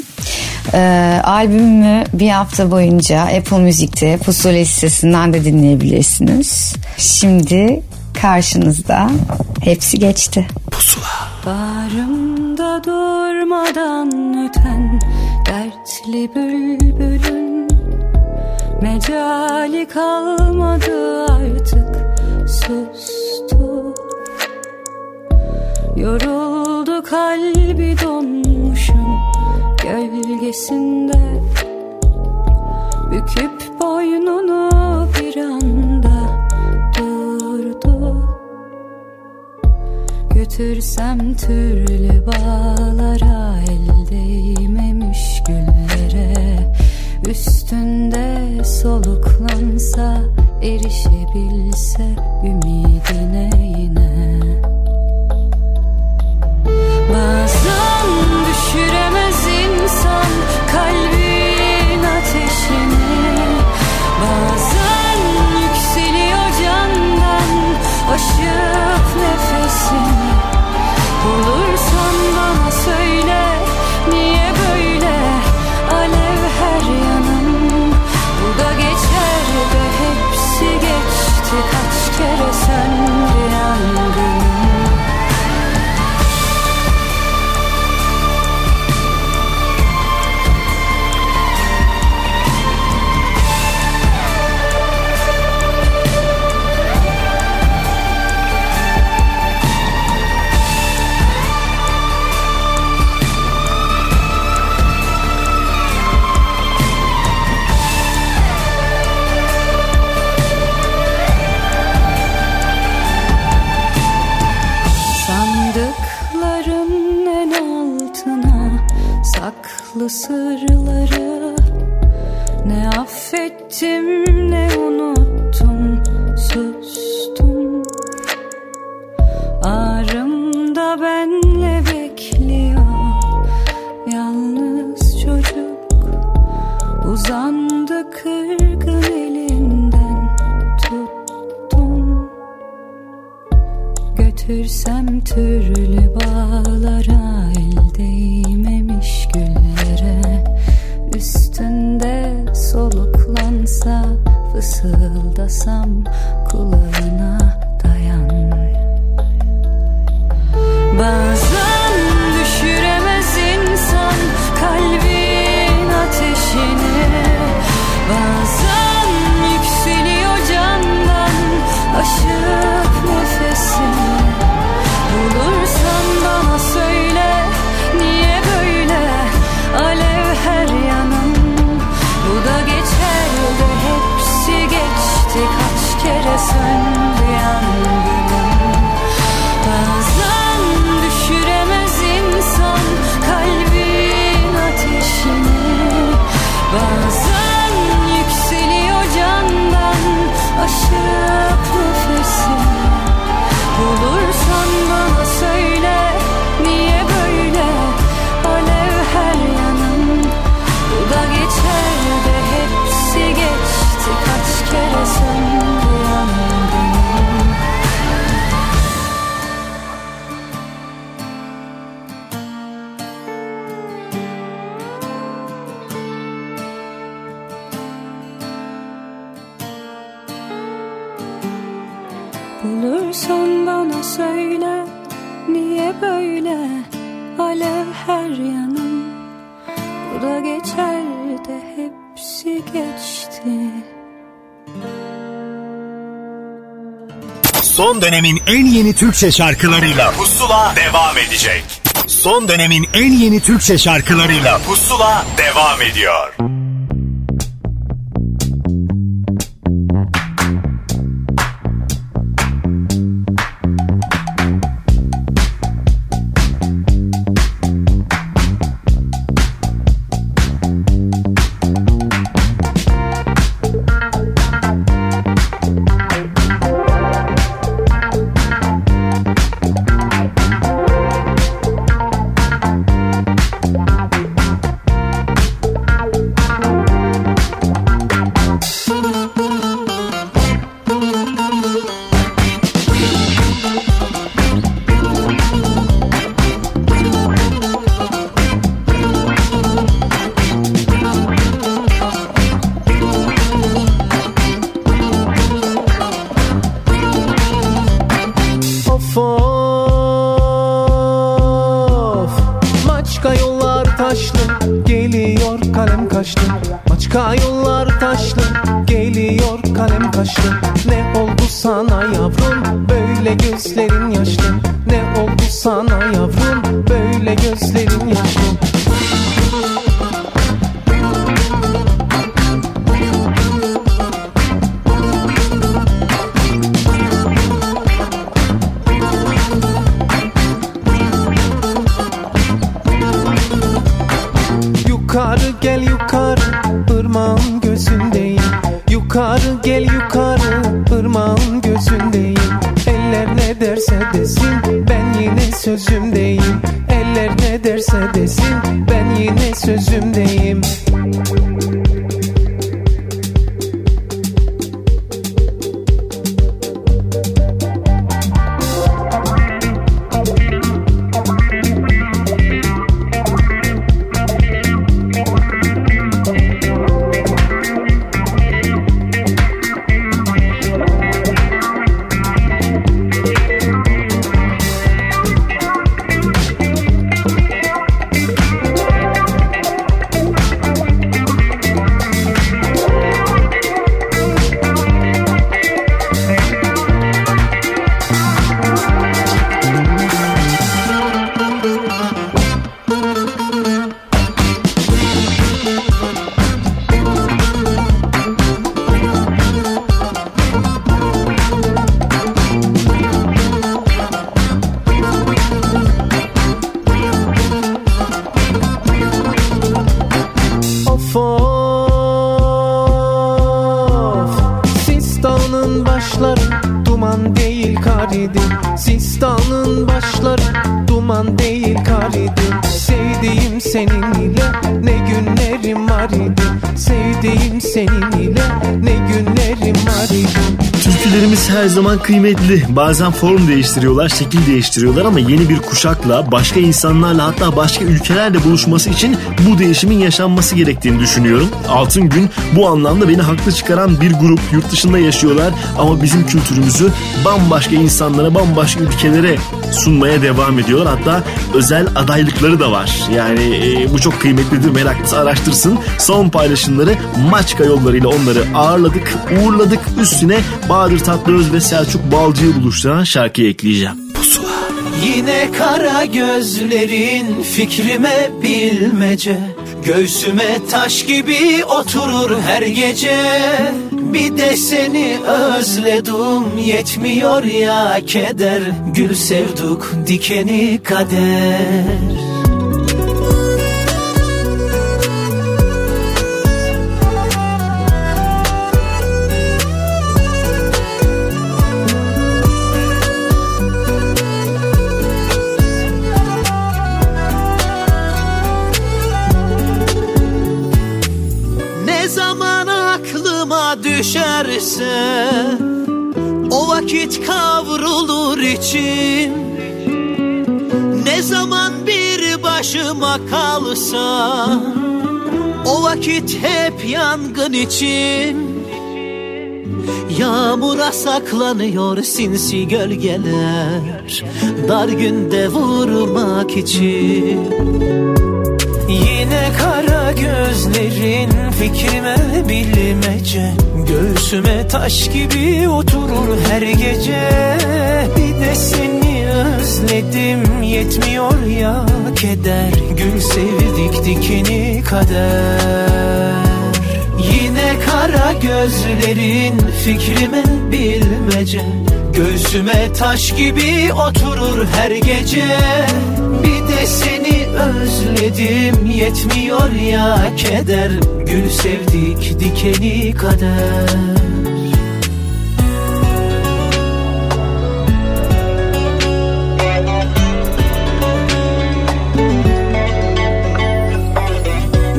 Ee, albümümü bir hafta boyunca Apple Music'te Pusula listesinden de dinleyebilirsiniz. Şimdi karşınızda Hepsi Geçti. Pusula. Bağrımda durmadan öten dertli bülbülün mecali kalmadı artık, sustu. Yoruldu kalbi, donmuşum gölgesinde. Büküp boynunu bir anda durdu. Götürsem türlü bağlara, el değmemiş güllere, üstünde soluklansa, erişebilse ümidine yine. Bazen düşüremez insan kalbin ateşini, bazen yükseliyor candan aşıp nefesini. Bulursan bana söyle, niye böyle alev her yanım? Bu da geçer de hepsi geçti, kaç kere sen asırları. Ne affettim ne unuttum, sustum. Ağrım da benle bekliyor yalnız çocuk. Uzandı kırgın elimden tuttum. Götürsem türlü bağlara, el değmemiş güllere. Üstünde soluklansa, fısıldasam kulağına dayan. Bazen düşüremez insan kalbin ateşini. Bazen yükseliyor candan aşık nefesini. Bulursan bana söyle, niye böyle alev her yanım. Bu da geçer de hepsi geçti, kaç kere söndü yangınım. Bazen düşüremez insan kalbin ateşini. Bazen yükseliyor candan aşık nefesini. Bulursan bana söyle, niye böyle alev her yanım. Bu da geçer de hepsi geçti, kaç kere söndü yangınım. Bulursan bana söyle, niye böyle alev her yanım. Bu da geçer de hepsi geçti. Son dönemin en yeni Türkçe şarkılarıyla Pusula devam edecek. Son dönemin en yeni Türkçe şarkılarıyla Pusula devam ediyor. değil kar idi, sistanın başları duman değil kar idi. Sevdiğim seninle ne günlerim var idi, sevdiğim seninle ne günlerim var idi. Türkülerimiz her zaman kıymetli. Bazen form değiştiriyorlar, şekil değiştiriyorlar ama yeni bir kuşakla, başka insanlarla, hatta başka ülkelerle buluşması için bu değişimin yaşanması gerektiğini düşünüyorum. Altın Gün bu anlamda beni haklı çıkaran bir grup. Yurt dışında yaşıyorlar ama bizim kültürümüzü bambaşka insanlara, bambaşka ülkelere sunmaya devam ediyorlar. Hatta özel adaylıkları da var. Yani e, bu çok kıymetlidir. Meraklısı araştırsın. Son paylaşımları Maçka yollarıyla onları ağırladık, uğurladık. Üstüne Bahadır Tatlıöz ve Selçuk Balcı'yı buluşturan şarkıyı ekleyeceğim. Pusula. Yine kara gözlerin fikrime bilmece, göğsüme taş gibi oturur her gece. Bir de seni özledim, yetmiyor ya keder, gül sevduk dikeni kader. Düşerse o vakit kavrulur içim, ne zaman bir başıma kalsa o vakit hep yangın içim. Yağmura saklanıyor sinsi gölgeler, dar günde vurmak için. Yine kara gözlerin fikrime bilmece, göğsüme taş gibi oturur her gece. Bir de seni özledim, yetmiyor ya keder, gül sevdik dikeni kader. Yine kara gözlerin fikrime bilmece, göğsüme taş gibi oturur her gece. Bir de seni özledim, yetmiyor ya keder, gül sevdik dikeni kader.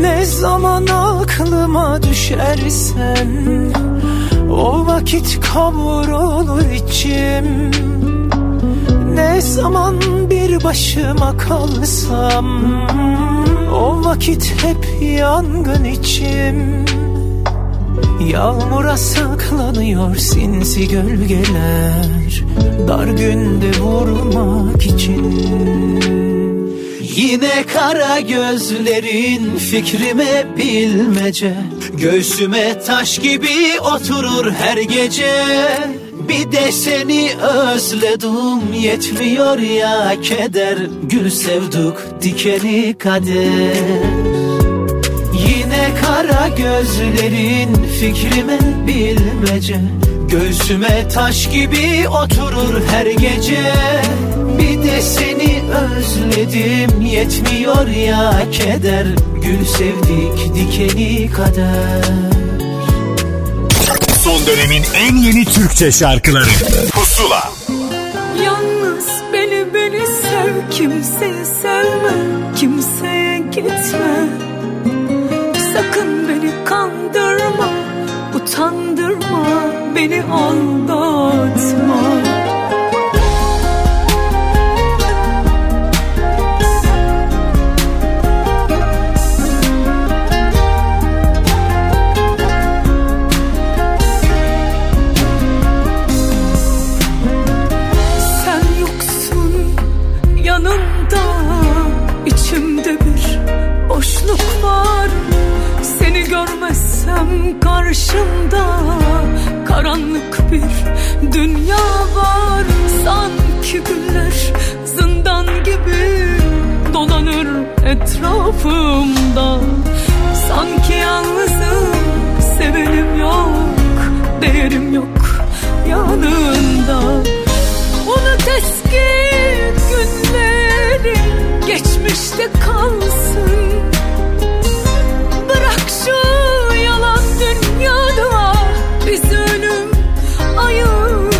Ne zaman aklıma düşersen o vakit kavrulur içim, ne zaman bir başıma kalsam o vakit hep yangın içim. Yağmura saklanıyor sinsi gölgeler, dar günde vurmak için. Yine kara gözlerin fikrime bilmece, göğsüme taş gibi oturur her gece. Bir de seni özledim, yetmiyor ya keder, gül sevduk dikeni kader. Yine kara gözlerin fikrime bilmece, göğsüme taş gibi oturur her gece. Bir de seni özledim, yetmiyor ya keder, gül sevdik dikeni kader. Son dönemin en yeni Türkçe şarkıları Pusula. Yalnız beni beni sev, kimseyi sevme, kimseye gitme. Sakın beni kandırma, utandırma, beni aldatma. Karşımda karanlık bir dünya var. Sanki güller zindan gibi dolanır etrafımda. Sanki yalnızım, sevenim yok, değerim yok yanında. Unut eski günleri, geçmişte kalsın. Bırak şu dünyada bizi ölüm ayırsın.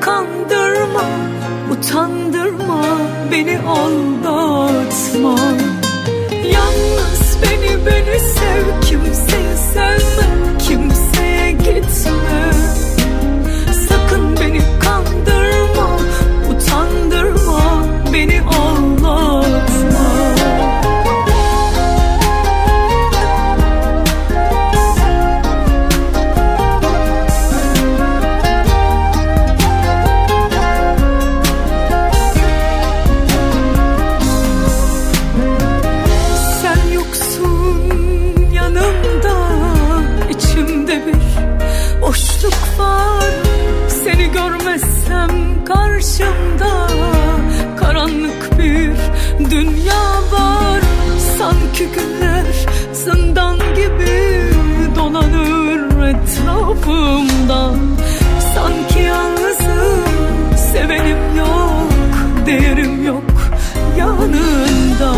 kandırma, utandırma, beni aldatma. Yalnız beni, beni sev, kimseyi sevme, kimseye gitme. Sakın beni kandırma, utandırma, beni aldatma. Karşımda karanlık bir dünya var. Sanki günler zindan gibi dolanır etrafımda. Sanki yalnızım, sevenim yok, değerim yok yanında.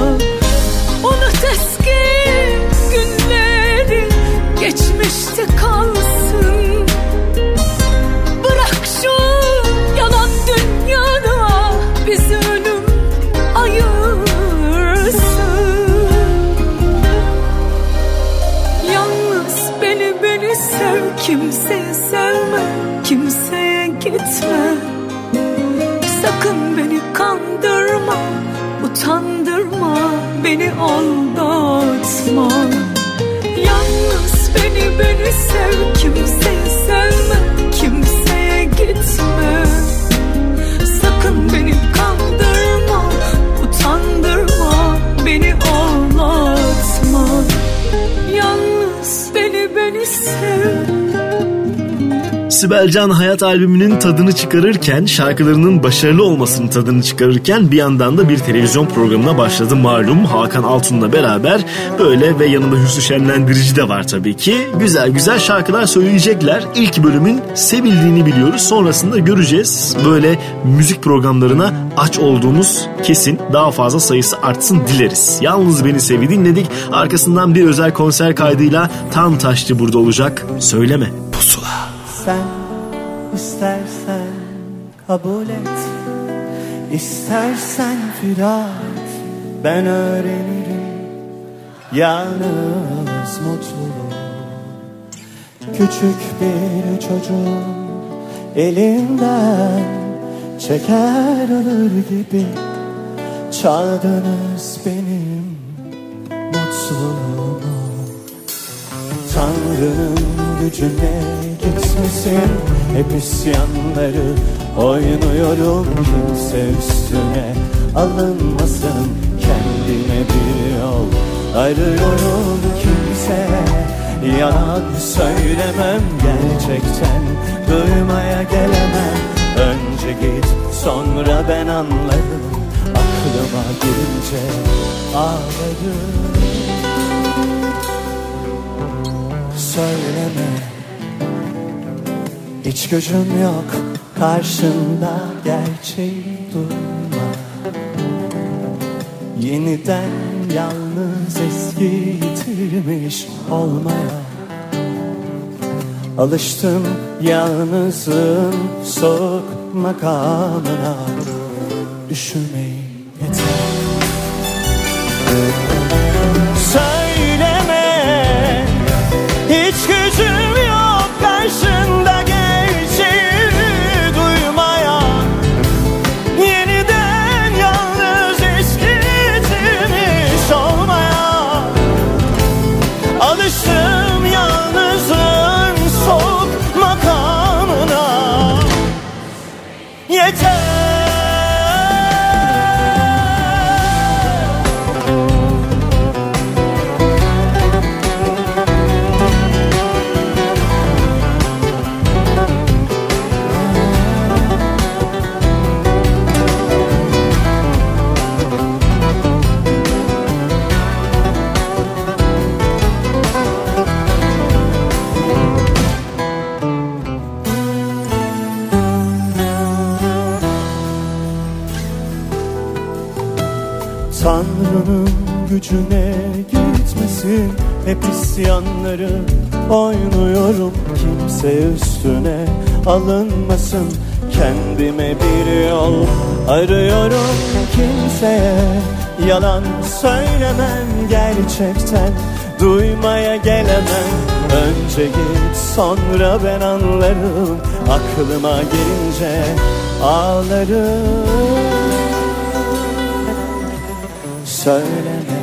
Onu teskin günleri geçmişte kalsın. Bizi ölüm ayırsın. Yalnız beni, beni sev, kimseyi sevme, kimseye gitme. Sakın beni kandırma, utandırma, beni aldatma. Yalnız beni, beni sev, kimseyi sevme, kimseye gitme. Sakın beni kandırma, utandırma, beni ağlatma. Yalnız beni, beni sev. Sibel Can hayat albümünün tadını çıkarırken, şarkılarının başarılı olmasının tadını çıkarırken bir yandan da bir televizyon programına başladı. Malum Hakan Altun'la beraber böyle ve yanında Hüsnü Şenlendirici de var tabii ki. Güzel güzel şarkılar söyleyecekler. İlk bölümün sevildiğini biliyoruz. Sonrasında göreceğiz. Böyle müzik programlarına aç olduğumuz kesin. Daha fazla sayısı artsın dileriz. Yalnız beni sevi dinledik. Arkasından bir özel konser kaydıyla Tam Taşçı burada olacak. Söyleme Pusula. Sen istersen kabul et, istersen firar et. Ben öğrenirim yalnız mutluluğu. Küçük bir çocuğun elinden çeker alır gibi çaldınız benim mutluluğumu. Tanrı'nın gücüne gitmesin, hep isyanları oynuyorum. Kimse üstüne alınmasın, kendime bir yol arıyorum. Kimse yalan söylemem, gerçekten duymaya gelemem. Önce git sonra ben anlarım, aklıma girince ağlarım. Söyleme, hiç gücüm yok karşında, gerçeği durma. Yeniden yalnız eski yitirmiş olmaya alıştım, yalnızın soğuk makamına düşmeyin yeter. Söyleme, hiç gücüm yok karşında, gerçeği duymaya. Yeniden yalnız eskitilmiş olmaya alıştım, yalnızın soğuk makamına yeter. Tanrı'nın gücüne gitmesin, hep isyanları oynuyorum. Kimse üstüne alınmasın, kendime bir yol arıyorum, kimseye yalan söylemem, gerçekten duymaya gelemem. Önce git sonra ben anlarım, aklıma gelince ağlarım. Söyleme,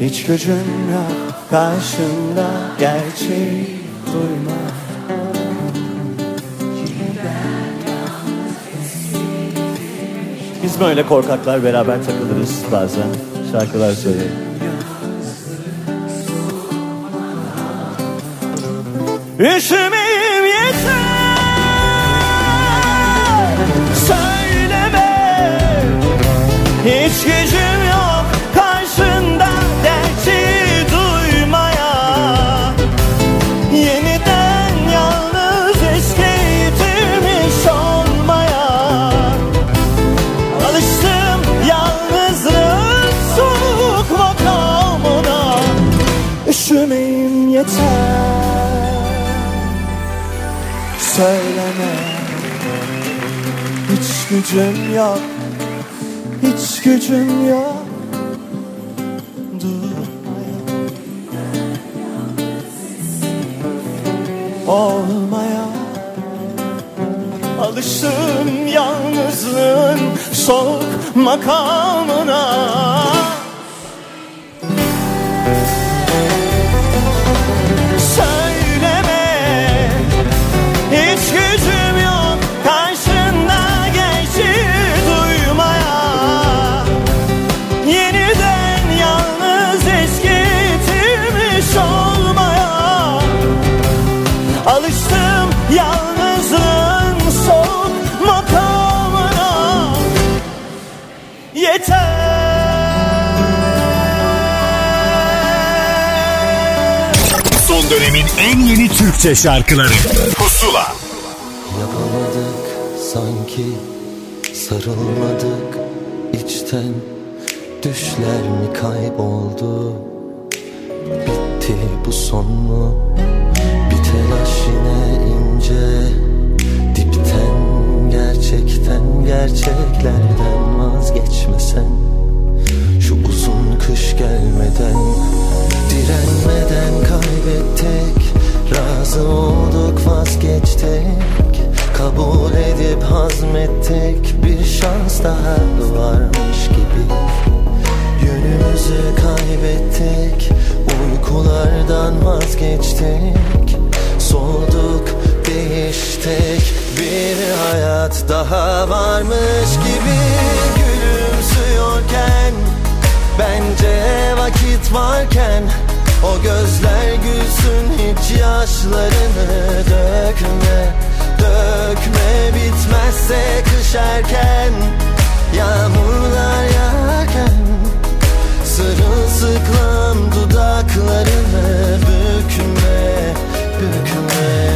hiç gücüm yok karşımda, gerçeği duyma. Biz böyle korkaklar beraber takılırız bazen, şarkılar söyleyelim. Üşümeyim yeter, söyleme, hiç gücüm yok karşında, dertçi duymaya. Yeniden yalnız eski yitirmiş olmaya. Alıştım yalnızlığın soğuk makamına. Üşümeyim yeter, söyleme, hiç gücüm yok, hiç gücüm yok. Dur. Olmaya. Alıştım yalnızlığın soğuk makamına. Hiç gücüm yok karşında, gerçeği duymaya. Yeniden yalnız eskitilmiş olmaya. Alıştım yalnızlığın soğuk makamına. Yeter. Son dönemin en yeni Türkçe şarkıları Pusula. Yapamadık sanki, sarılmadık içten, düşler mi kayboldu? Bitti bu son mu? Bir telaş yine ince, dipten, gerçekten, gerçeklerden vazgeçmesen, şu uzun kış gelmeden, direnmeden kaybettik. Razı olduk, vazgeçtik, kabul edip hazmettik. Bir şans daha varmış gibi yönümüzü kaybettik. Uykulardan vazgeçtik, solduk, değiştik. Bir hayat daha varmış gibi gülümsüyorken, bence vakit varken, o gözler gülsün, hiç yaşlarını dökme, dökme. Bitmezse kış erken, yağmurlar yağarken, sırılsıklam dudaklarını bükme, bükme.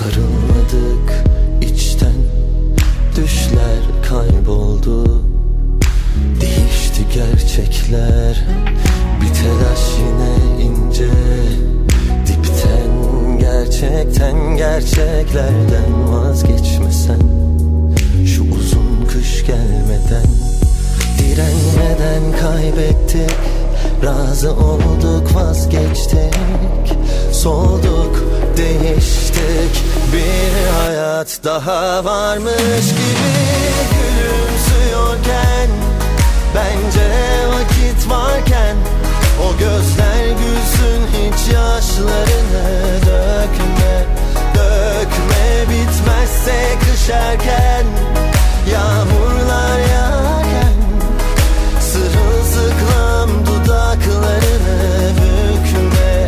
Sarılmadık içten, düşler kayboldu, değişti gerçekler. Bir telaş yine ince, dipten, gerçekten, gerçeklerden vazgeçmesen, şu uzun kış gelmeden, direnmeden kaybettik. Razı olduk, vazgeçtik, solduk, değiştik. Bir hayat daha varmış gibi gülümsüyorken, bence vakit varken, o gözler gülsün, hiç yaşlarını dökme, dökme. Bitmezse kış erken, yağmurlar yağarken, sırılsıklam dudaklarını bükme.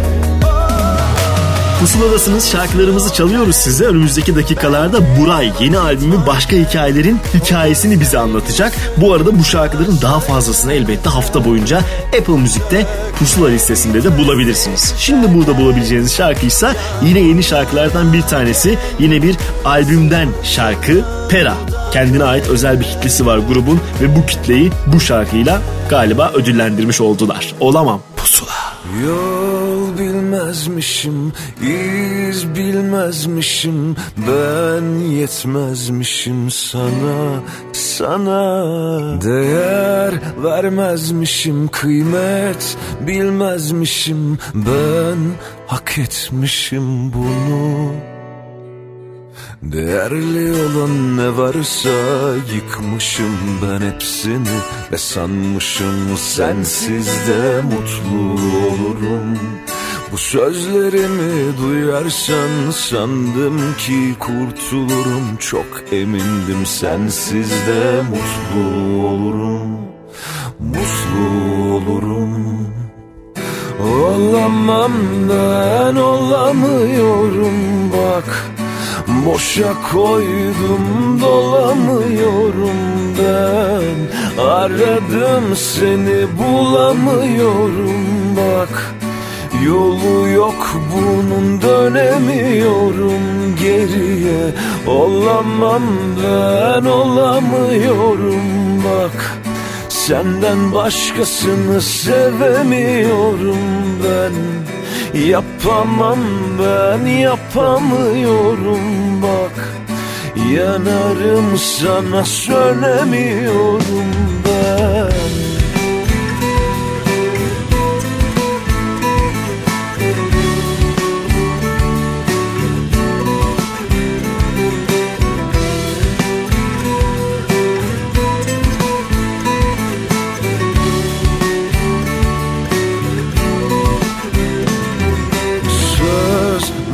Pusuladasınız, şarkılarımızı çalıyoruz size. Önümüzdeki dakikalarda Buray yeni albümü Başka Hikayelerin hikayesini bize anlatacak. Bu arada bu şarkıların daha fazlasını elbette hafta boyunca Apple Music'te Pusula listesinde de bulabilirsiniz. Şimdi burada bulabileceğiniz şarkıysa yine yeni şarkılardan bir tanesi. Yine bir albümden şarkı Pera. Kendine ait özel bir kitlesi var grubun ve bu kitleyi bu şarkıyla galiba ödüllendirmiş oldular. Olamam Pusula. Yol bilmezmişim, iz bilmezmişim, ben yetmezmişim sana, sana. Değer vermezmişim, kıymet bilmezmişim, ben hak etmişim bunu. Değerli olan ne varsa yıkmışım ben hepsini ve sanmışım sensiz de mutlu olurum. Bu sözlerimi duyarsan sandım ki kurtulurum, çok emindim sensiz de mutlu olurum, mutlu olurum. Olamam ben, olamıyorum bak. Boşa koydum, dolamıyorum ben. Aradım seni, bulamıyorum bak. Yolu yok bunun, dönemiyorum geriye. Olamam ben, olamıyorum bak. Senden başkasını sevemiyorum ben. Yapamam ben, yapamıyorum bak. Yanarım sana, sönemiyorum ben.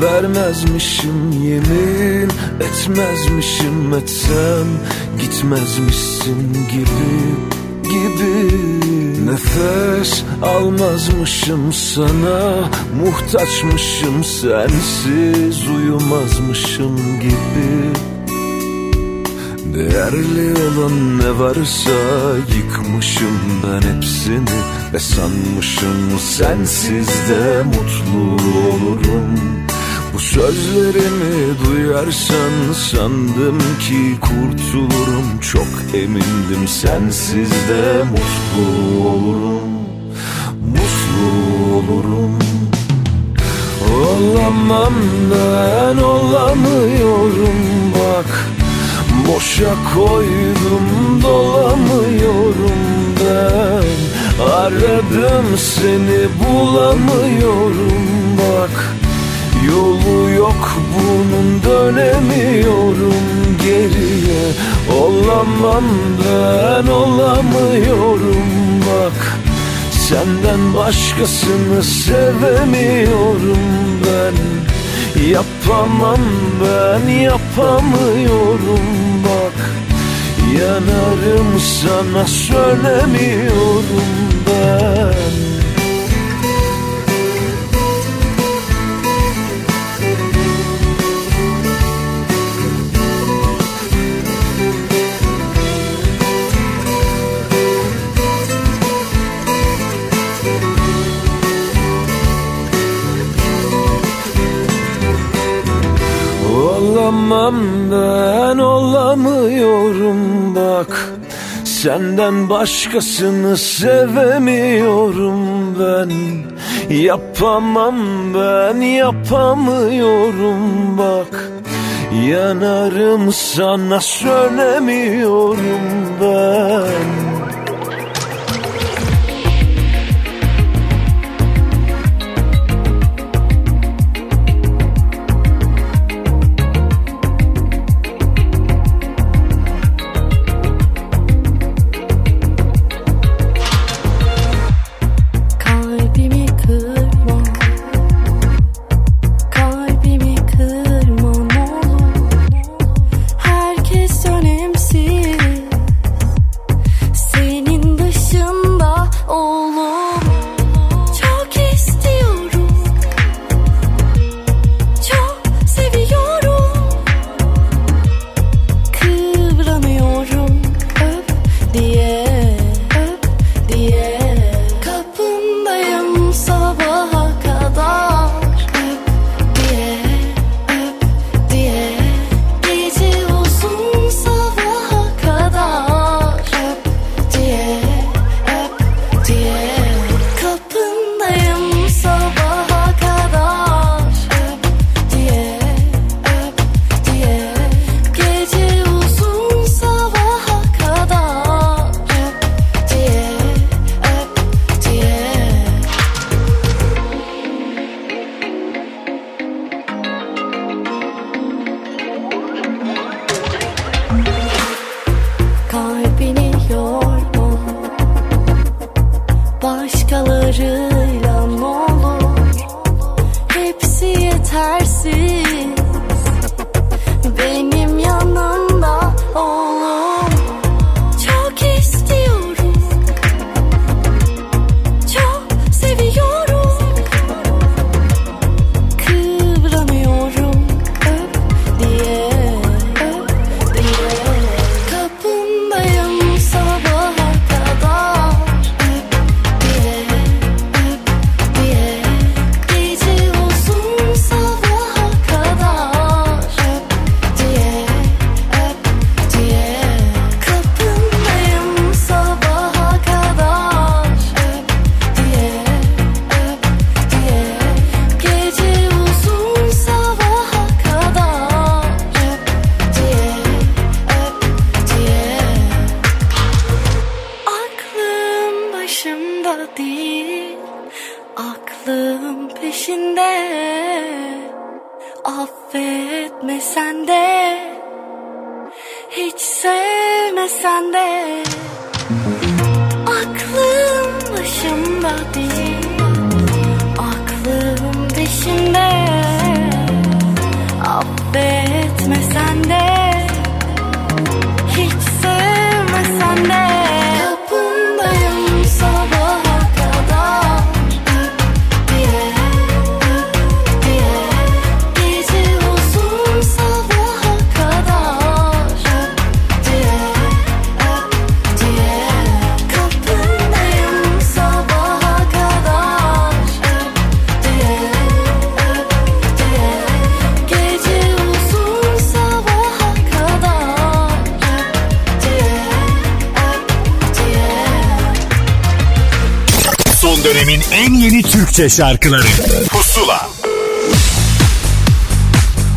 Vermezmişim, yemin etmezmişim, etsem gitmezmişsin gibi, gibi. Nefes almazmışım, sana muhtaçmışım, sensiz uyumazmışım gibi. Değerli olan ne varsa yıkmışım ben hepsini ve sanmışım sensiz de mutlu olurum. Bu sözlerimi duyarsan sandım ki kurtulurum, çok emindim sensiz de mutlu olurum, mutlu olurum. Olamam ben, olamıyorum bak. Boşa koydum, dolamıyorum ben. Aradım seni, bulamıyorum bak. Yolu yok bunun, dönemiyorum geriye. Olamam ben, olamıyorum bak. Senden başkasını sevemiyorum ben. Yapamam ben, yapamıyorum bak. Yanarım sana, sönemiyorum ben. Olamam ben, olamıyorum bak. Senden başkasını sevemiyorum ben. Yapamam ben, yapamıyorum bak. Yanarım sana, sönemiyorum ben. peşinde, affetmesen de, hiç sevmesen de, aklım başımda değil, aklım peşinde, affetmesen de, hiç sevmesen de. Dönemin en yeni Türkçe şarkıları Pusula.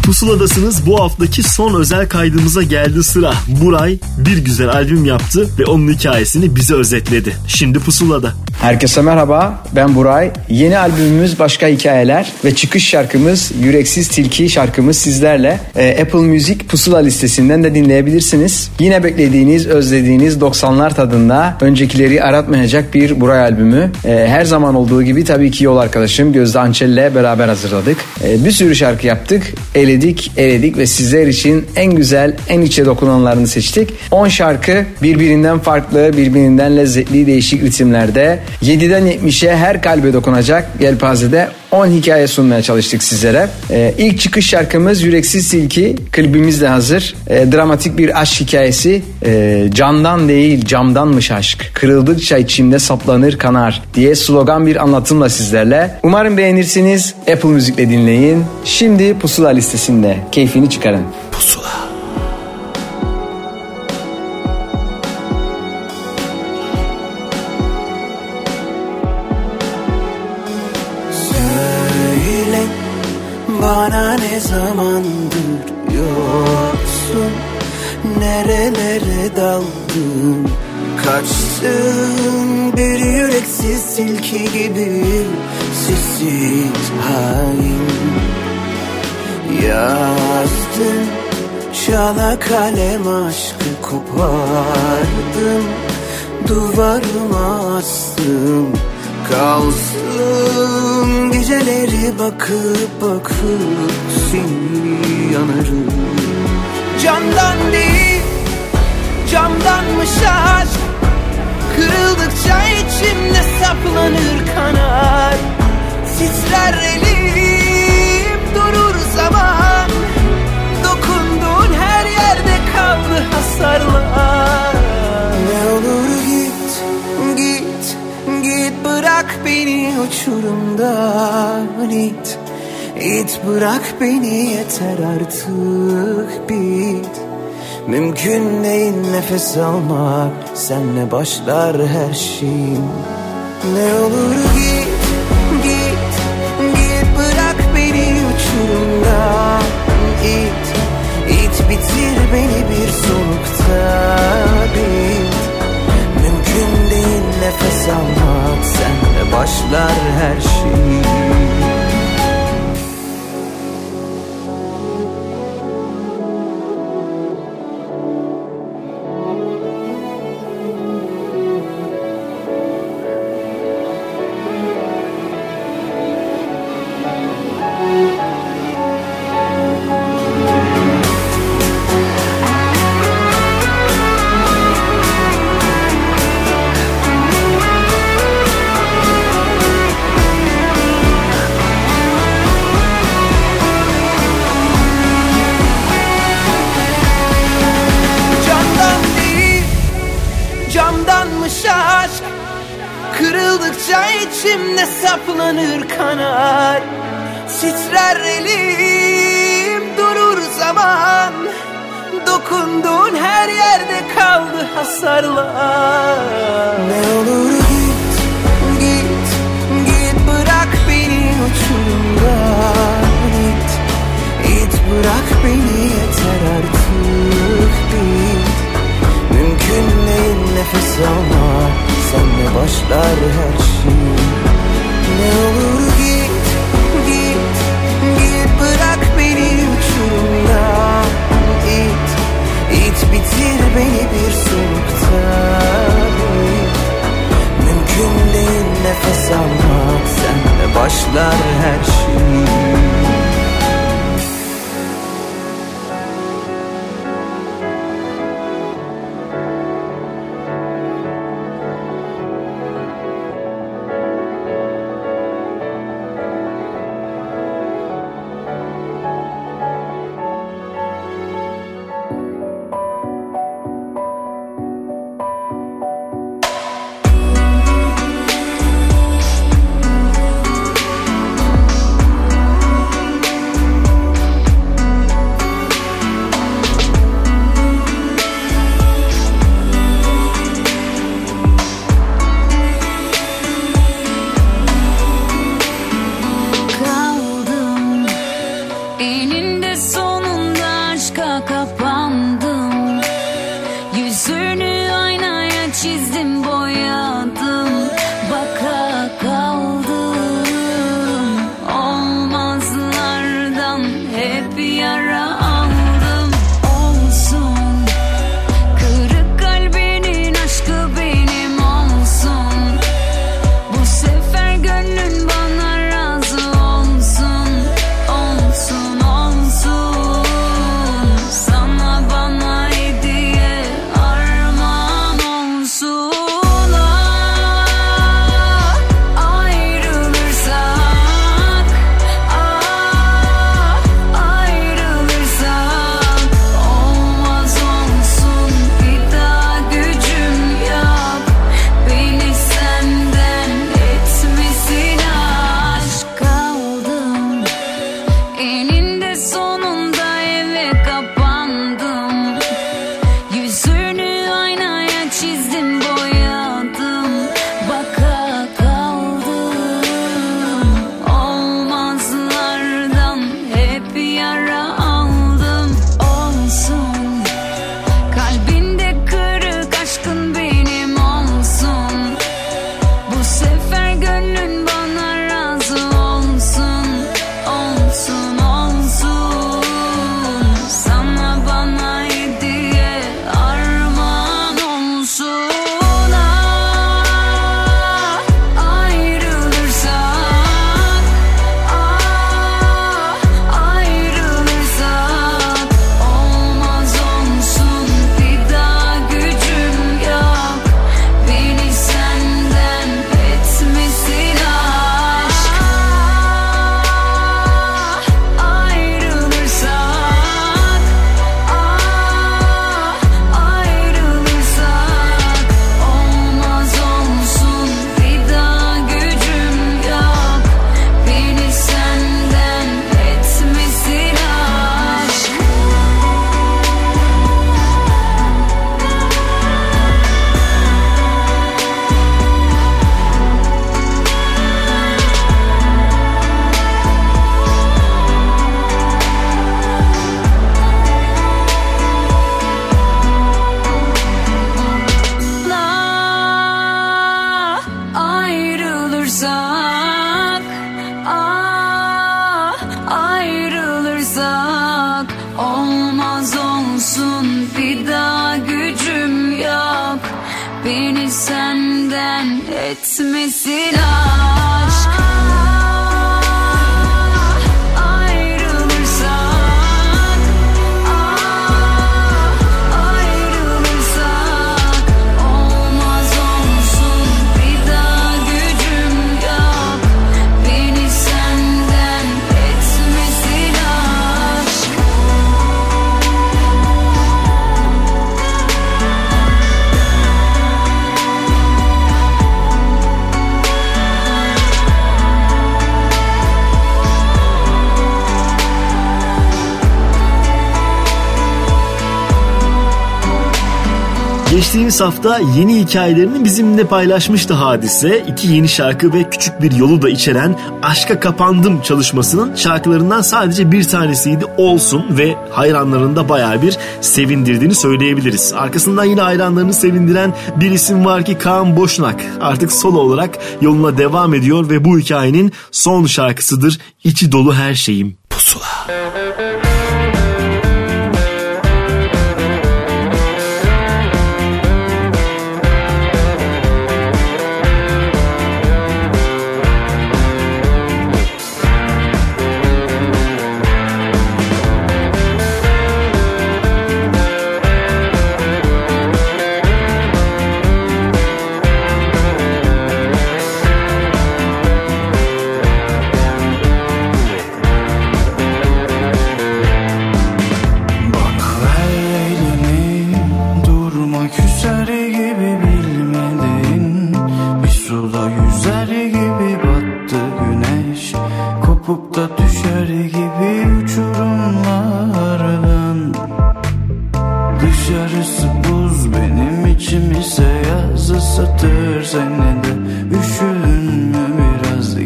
Pusuladasınız. Bu haftaki son özel kaydımıza geldi sıra. Buray bir güzel albüm yaptı ve onun hikayesini bize özetledi. Şimdi Pusula'da. Herkese merhaba, ben Buray. Yeni albümümüz Başka Hikayeler ve çıkış şarkımız Yüreksiz Tilki şarkımız sizlerle. E, Apple Music Pusula listesinden de dinleyebilirsiniz. Yine beklediğiniz, özlediğiniz doksanlar tadında öncekileri aratmayacak bir Buray albümü. E, her zaman olduğu gibi tabii ki yol arkadaşım Gözde Ancel'le beraber hazırladık. E, bir sürü şarkı yaptık, eledik, eledik ve sizler için en güzel, en içe dokunanlarını seçtik. on şarkı birbirinden farklı, birbirinden lezzetli, değişik ritimlerde. yediden yetmişe her kalbe dokunacak yelpazede on hikaye sunmaya çalıştık sizlere. Ee, ilk çıkış şarkımız Yüreksiz Silki. Klibimiz de hazır. Ee, dramatik bir aşk hikayesi. Ee, candan değil camdanmış aşk. Kırıldıkça içimde saplanır kanar diye slogan bir anlatımla sizlerle. Umarım beğenirsiniz. Apple Music'le dinleyin. Şimdi Pusula listesinde. Keyfini çıkarın. Pusula. Bana ne zamandır yoksun, nerelere daldın, kaçtın bir yüreksiz silki gibi, sessiz hain. Yazdın, şala kalem aşkı kopardım, duvarıma astım. Kalsın geceleri bakıp bakıp seni yanarım. Camdan değil camdanmış aşk, kırıldıkça içimde saplanır kanar. Titrer elim durur zaman, dokunduğun her yerde kaldı hasarlar. Ne olur git git git, bırak beni uçurumdan it. İt bırak beni yeter artık bit. Mümkün değil nefes almak, senle başlar her şeyim. Ne olur git git git, bırak beni uçurumdan it. İt bitir beni bir solukta bit. Mümkün değil nefes almak, senle başlar her şey. Başlar her şey. Ne olur git başlar her şey. Geçtiğimiz hafta yeni hikayelerini bizimle paylaşmıştı Hadise. İki yeni şarkı ve küçük bir yolu da içeren Aşka Kapandım çalışmasının şarkılarından sadece bir tanesiydi Olsun ve hayranlarını da bayağı bir sevindirdiğini söyleyebiliriz. Arkasından yine hayranlarını sevindiren bir isim var ki Kaan Boşnak artık solo olarak yoluna devam ediyor ve bu hikayenin son şarkısıdır İçi Dolu Her Şeyim Pusula.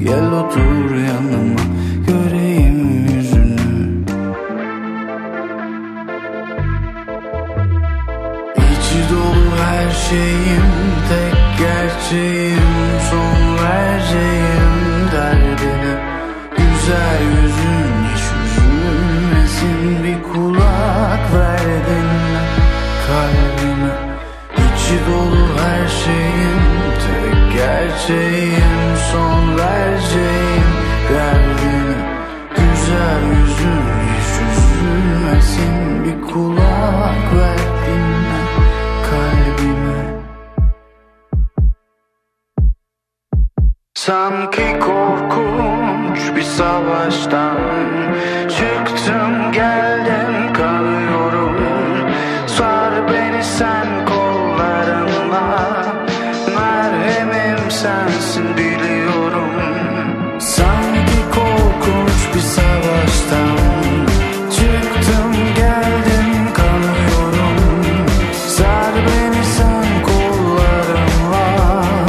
Gel otur yanıma, göreyim yüzünü. İçi dolu her şeyim, tek gerçeğim, son vereceğim derdine. Güzel yüzün, hiç üzülmesin, bir kulak verdin kalbime. İçi dolu her şeyim, tek gerçeğim, son vereceğim derdine. Güzel yüzün, hiç üzülmesin, bir kulak verdin kalbime. Sanki korkunç bir savaştan çıktım geldim, kalıyorum. Sar beni sen kollarınla, merhemim sensin biliyorum. Sanki korkunç bir savaştan çıktım geldim, kalıyorum. Sar beni sen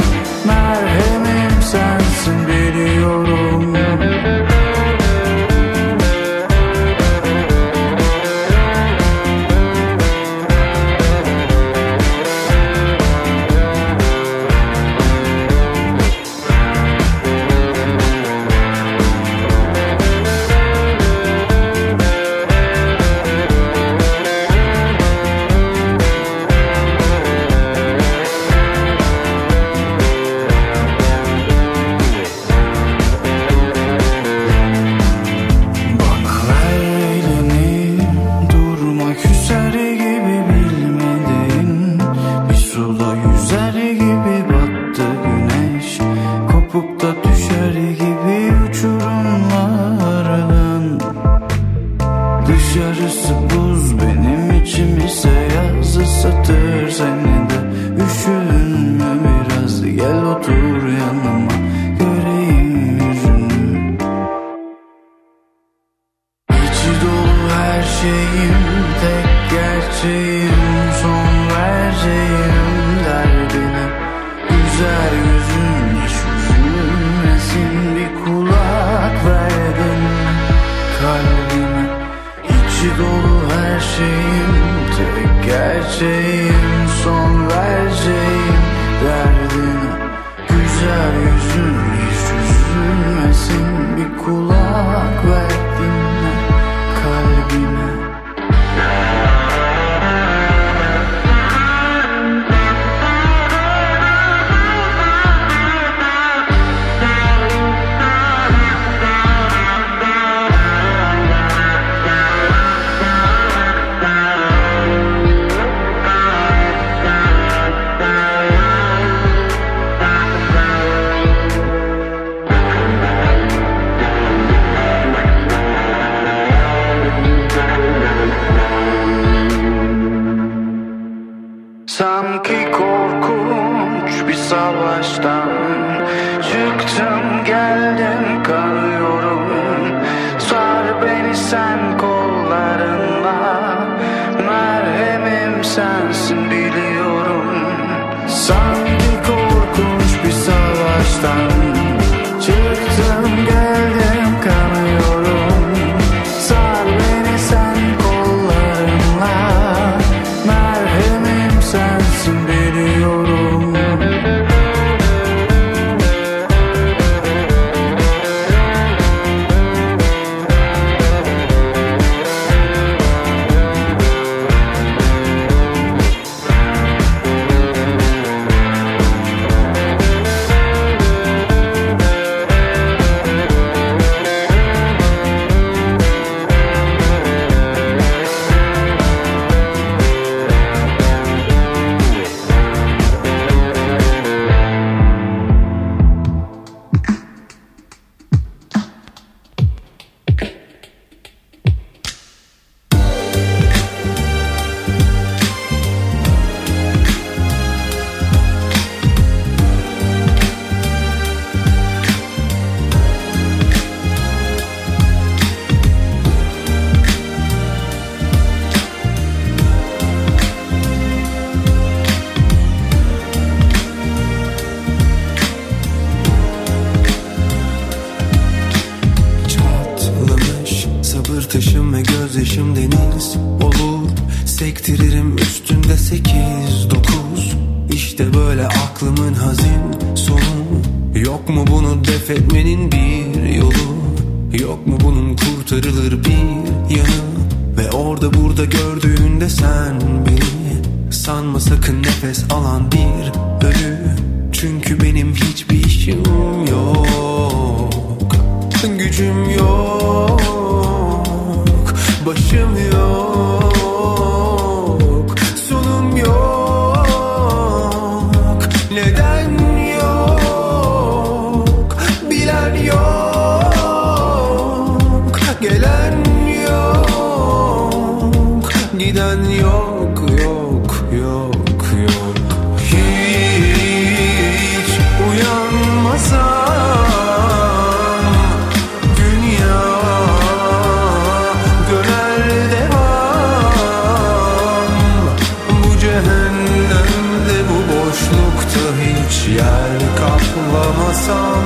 kollarınla, merhemim sensin biliyorum. aşkımın hazin sonu. Yok mu bunu def etmenin bir yolu? Yok mu bunun kurtarılır bir yanı? Ve orada burada gördüğünde sen beni, sanma sakın nefes alan bir ölü. Çünkü benim hiçbir işim yok, gücüm yok, başım yok, sonum yok. Neden yok? Bilen yok, gelen yok, giden yok, yok, yok, yok. Hiç uyanmasa yer kaplamasam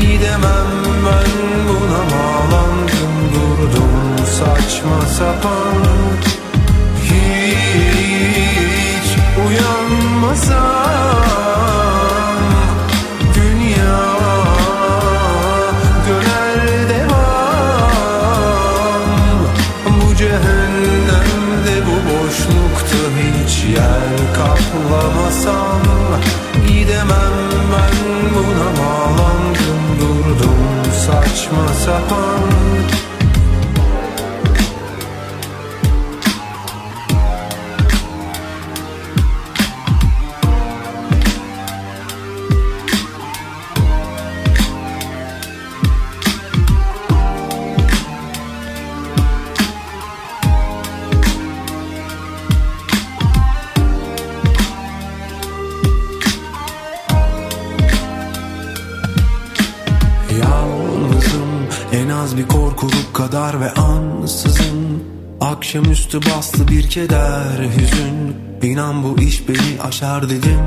gidemem ben, buna bağlandım durdum saçma sapan. Hiç uyanmasam dünya döner devam, bu cehennemde bu boşlukta hiç yer kaplamasam gidemem ben, buna bağlandım durdum saçma sapan. Ve ansızın akşamüstü bastı bir keder hüzün. İnan bu iş beni aşar dedim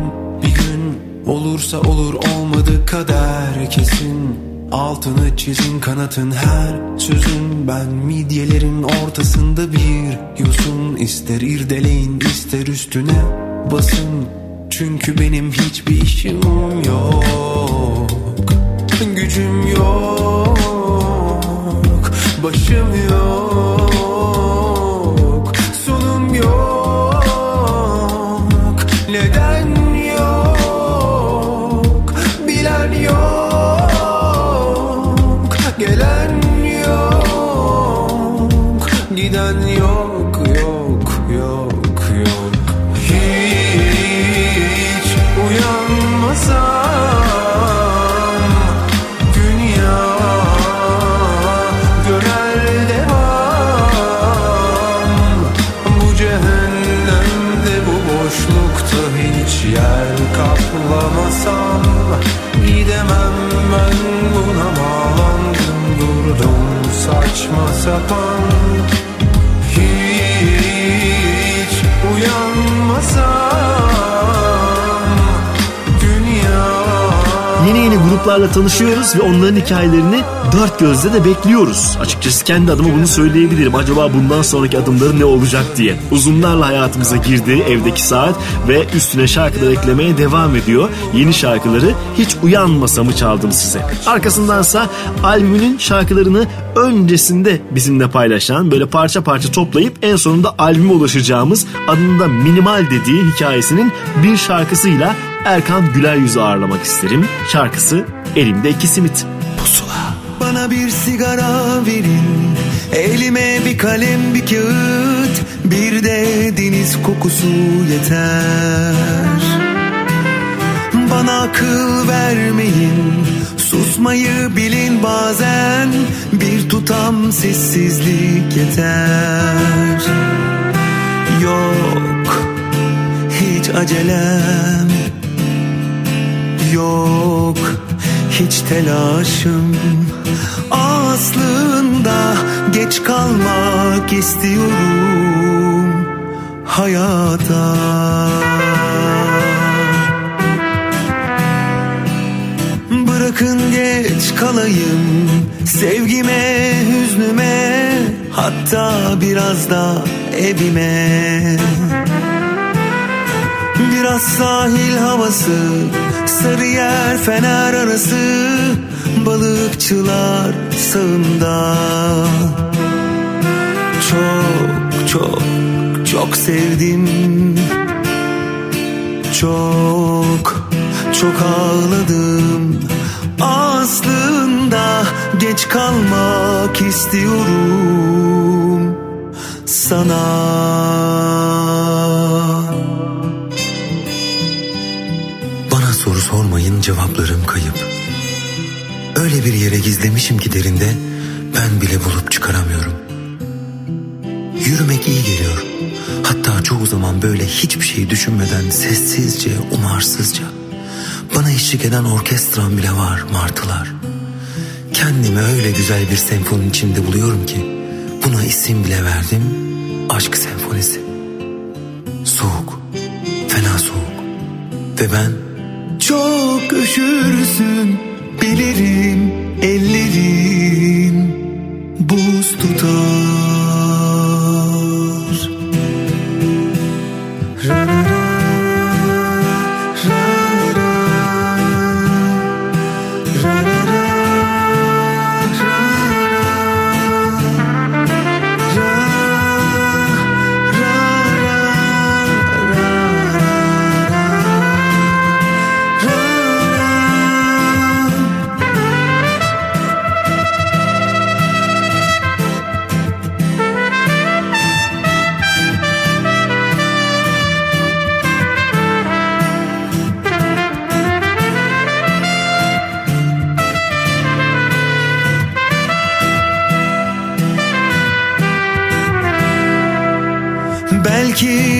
bir gün. Olursa olur olmadı kader kesin. Altını çizin kanatın her sözün. Ben midyelerin ortasında bir yosun. İster irdeleyin ister üstüne basın. Çünkü benim hiçbir işim yok, gücüm yok, başım yok, sonum yok. Neden yok? Bilen yok, gelen yok, giden yok, yok, yok, yok. Hiç uyanmasa yer kaplamasam gidemem ben, buna bağlandım durdum saçma sapan. Hiç uyanmasam dünya. Yeni yeni gruplarla tanışıyoruz ve onların hikayelerini dört gözle de bekliyoruz. Açıkçası kendi adıma bunu söyleyebilirim. Acaba bundan sonraki adımları ne olacak diye. Uzunlarla hayatımıza girdi evdeki saat ve üstüne şarkılar eklemeye devam ediyor. Yeni şarkıları Hiç Uyanmasam'ı çaldım size. Arkasındansa albümünün şarkılarını öncesinde bizimle paylaşan, böyle parça parça toplayıp en sonunda albüme ulaşacağımız, adında Minimal dediği hikayesinin bir şarkısıyla Erkan Güleryüz'ü ağırlamak isterim. Şarkısı Elimde İki Simit. Pusula. Bana bir sigara verin, elime bir kalem bir kağıt, bir de deniz kokusu yeter. Bana akıl vermeyin, susmayı bilin bazen, bir tutam sessizlik yeter. Yok, hiç acelem yok, hiç telaşım. Aslında geç kalmak istiyorum hayata. Bırakın geç kalayım sevgime, hüznüme, hatta biraz da evime. biraz sahil havası, Sarıyer Fener arası, balıkçılar sağında. Çok çok çok sevdim, çok çok ağladım. Aslında geç kalmak istiyorum sana. Bana soru sormayın, cevaplarım kayıp. Öyle bir yere gizlemişim ki derinde, ben bile bulup çıkaramıyorum. Yürümek iyi geliyor. Hatta çoğu zaman böyle hiçbir şey düşünmeden sessizce, umarsızca. Bana eşlik eden orkestram bile var, martılar. Kendimi öyle güzel bir senfoninin içinde buluyorum ki buna isim bile verdim, aşk senfonisi. Soğuk, fena soğuk ve ben çok üşürsün bilirim, ellerin buz tutar.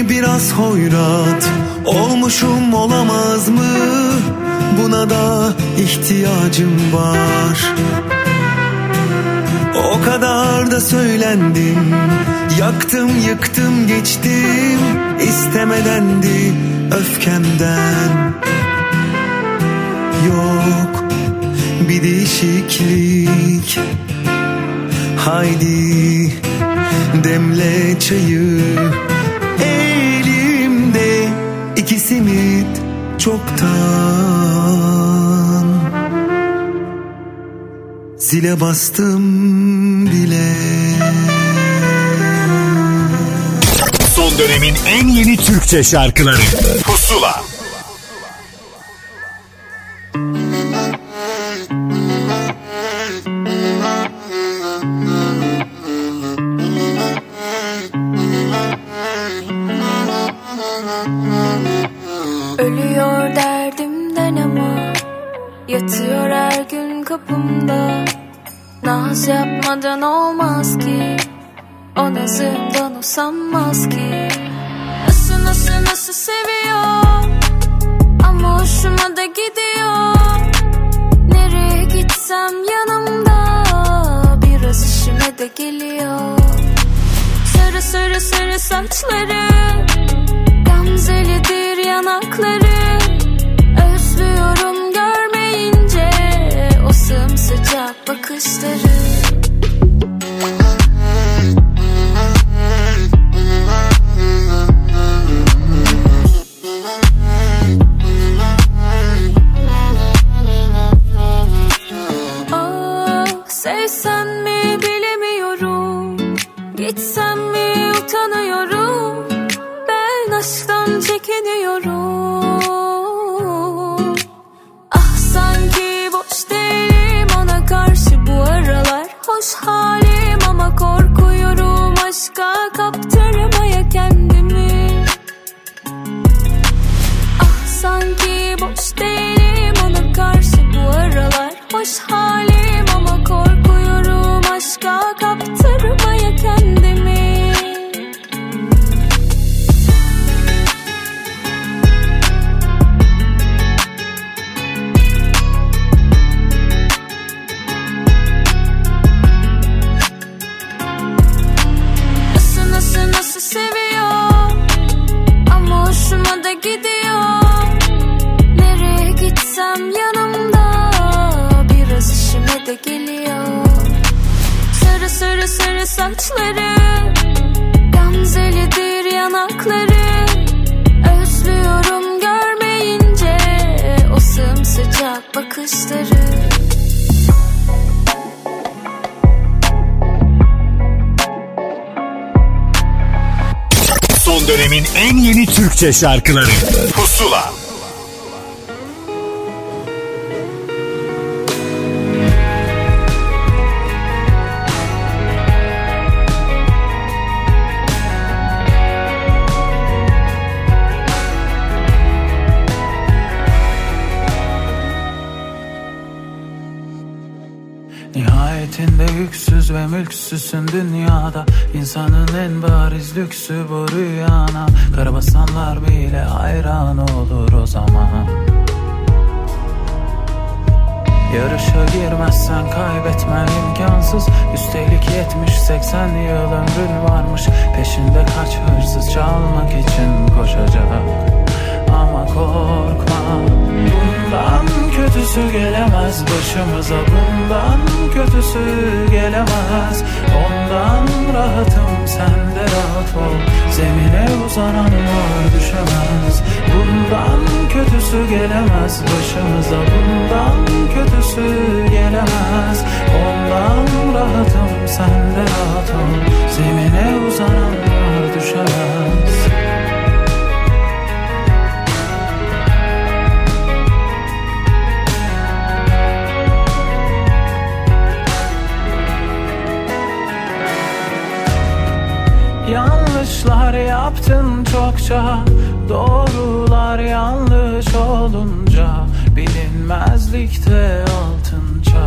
Biraz hoyrat olmuşum, olamaz mı? Buna da ihtiyacım var. O kadar da söylendim, yaktım yıktım geçtim, istemedendi öfkemden. Yok bir değişiklik, haydi demle çayı. İki simit çoktan, zile bastım bile. Son dönemin en yeni Türkçe şarkıları Pusula. Naz yapmadan olmaz ki, o nazımdan usanmaz ki. Nasıl nasıl nasıl seviyor ama hoşuma da gidiyor. Nereye gitsem yanımda, biraz işime de geliyor. Sarı sarı sarı saçları, gamzelidir yanakları. Özlüyorum sıcak bakışları. Ah, sevsem mi bilemiyorum, gitsem mi utanıyorum. Ben aşktan çekiniyorum. Ah, sanki boş değil karşı bu aralar, hoş halim ama korkuyorum aşka kaptırmaya kendimi. Ah, sanki boş değilim ona karşı bu aralar, hoş halim ama korkuyorum aşka kaptırmaya kendimi. Seviyor ama hoşuma da gidiyor. Nereye gitsem yanımda, biraz işime de geliyor. Sarı sarı sarı saçları, gamzelidir yanakları. Özlüyorum Sımsıcak sıcak bakışları. Son dönemin en yeni Türkçe şarkıları Pusula. Yüksüz ve mülksüzsün dünyada, insanın en bariz lüksü bu rüyana. Karabasanlar bile hayran olur o zaman. Yarışa girmezsen kaybetmen imkansız. Üstelik yetmiş seksen yıl ömrün varmış. Peşinde kaç hırsız çalmak için koşacak. Ama korkma, bundan kötüsü gelemez başımıza, bundan kötüsü gelemez. Ondan rahatım, sen de rahat ol, zemine uzanan var düşemez. Bundan kötüsü gelemez başımıza, bundan kötüsü gelemez. Ondan rahatım, sen de rahat ol, zemine uzanan var düşemez. Yanlışlar yaptın çokça, doğrular yanlış olunca, bilinmezlikte altınca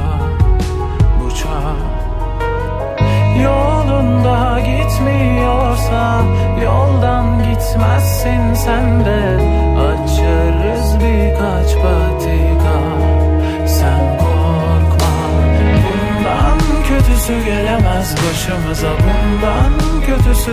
bıçak. Yolunda gitmiyorsa yoldan gitmezsin sen de, açarız birkaç patika, sen korkma. Bundan kötüsü gelemez başımıza, bundan kötüsü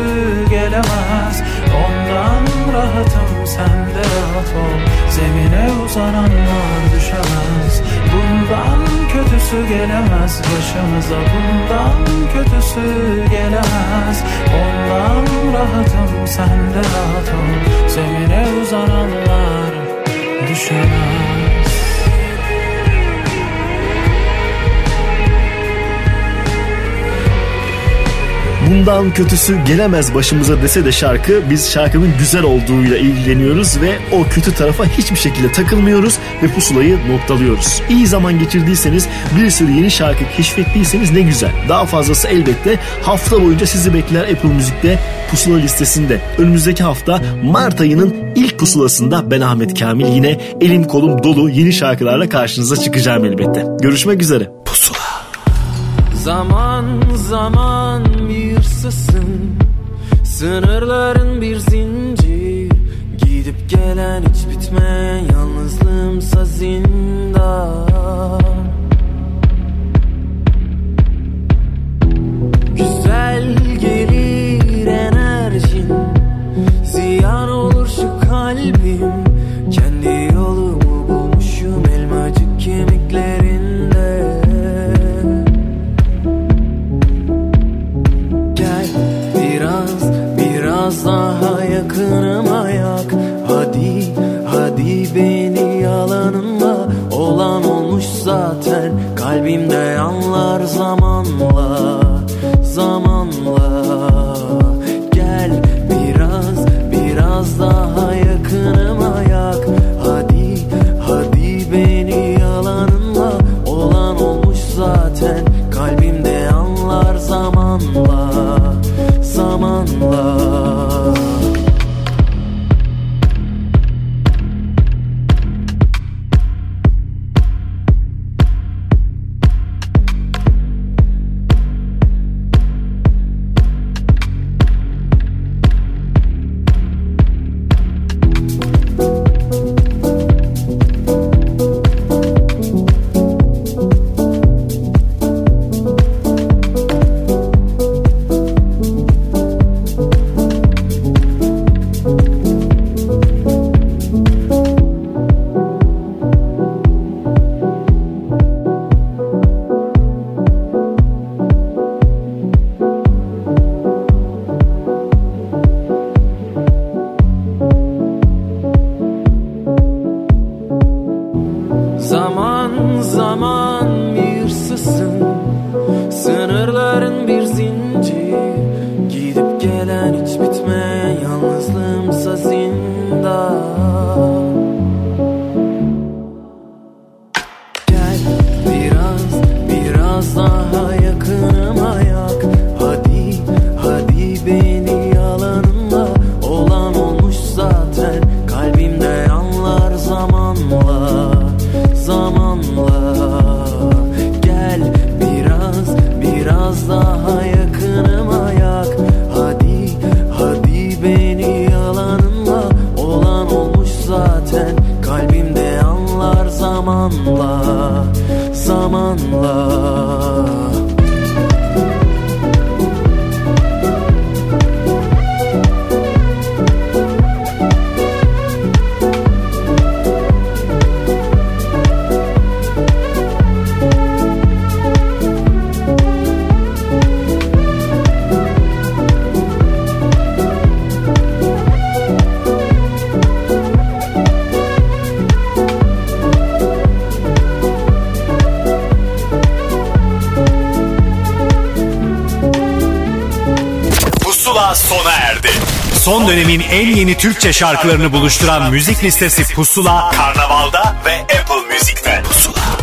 gelemez. Ondan rahatım, sen de rahat ol, zemine uzananlar düşemez. Bundan kötüsü gelemez başımıza, bundan kötüsü gelemez. Ondan rahatım, sen de rahat ol, zemine uzananlar düşemez. Bundan kötüsü gelemez başımıza dese de şarkı, biz şarkının güzel olduğuyla ilgileniyoruz ve o kötü tarafa hiçbir şekilde takılmıyoruz ve pusulayı noktalıyoruz. İyi zaman geçirdiyseniz, bir sürü yeni şarkı keşfettiyseniz ne güzel. Daha fazlası elbette hafta boyunca sizi bekler Apple Music'te pusula listesinde. Önümüzdeki hafta Mart ayının ilk pusulasında ben Ahmet Kamil yine elim kolum dolu yeni şarkılarla karşınıza çıkacağım elbette. Görüşmek üzere. Pusula. Zaman zaman yırsızsın, sınırların bir zincir, gidip gelen hiç bitmeyen yalnızlığımsa zindan. Güzel gelir enerjin, ziyan olur şu kalbim, kendi yolumu bulmuşum elmacık kemiklerinde. Biraz daha yakınıma yak, hadi hadi beni yalanınla. Olan olmuş zaten, kalbimde yanlar zamanla zamanla. Gel biraz biraz daha yakınıma yak, hadi hadi beni yalanınla. Olan olmuş zaten, kalbimde yanlar zamanla zamanla. sona erdi. Son dönemin en yeni Türkçe şarkılarını buluşturan müzik listesi Pusula, Karnaval'da ve Apple Music'te. Pusula.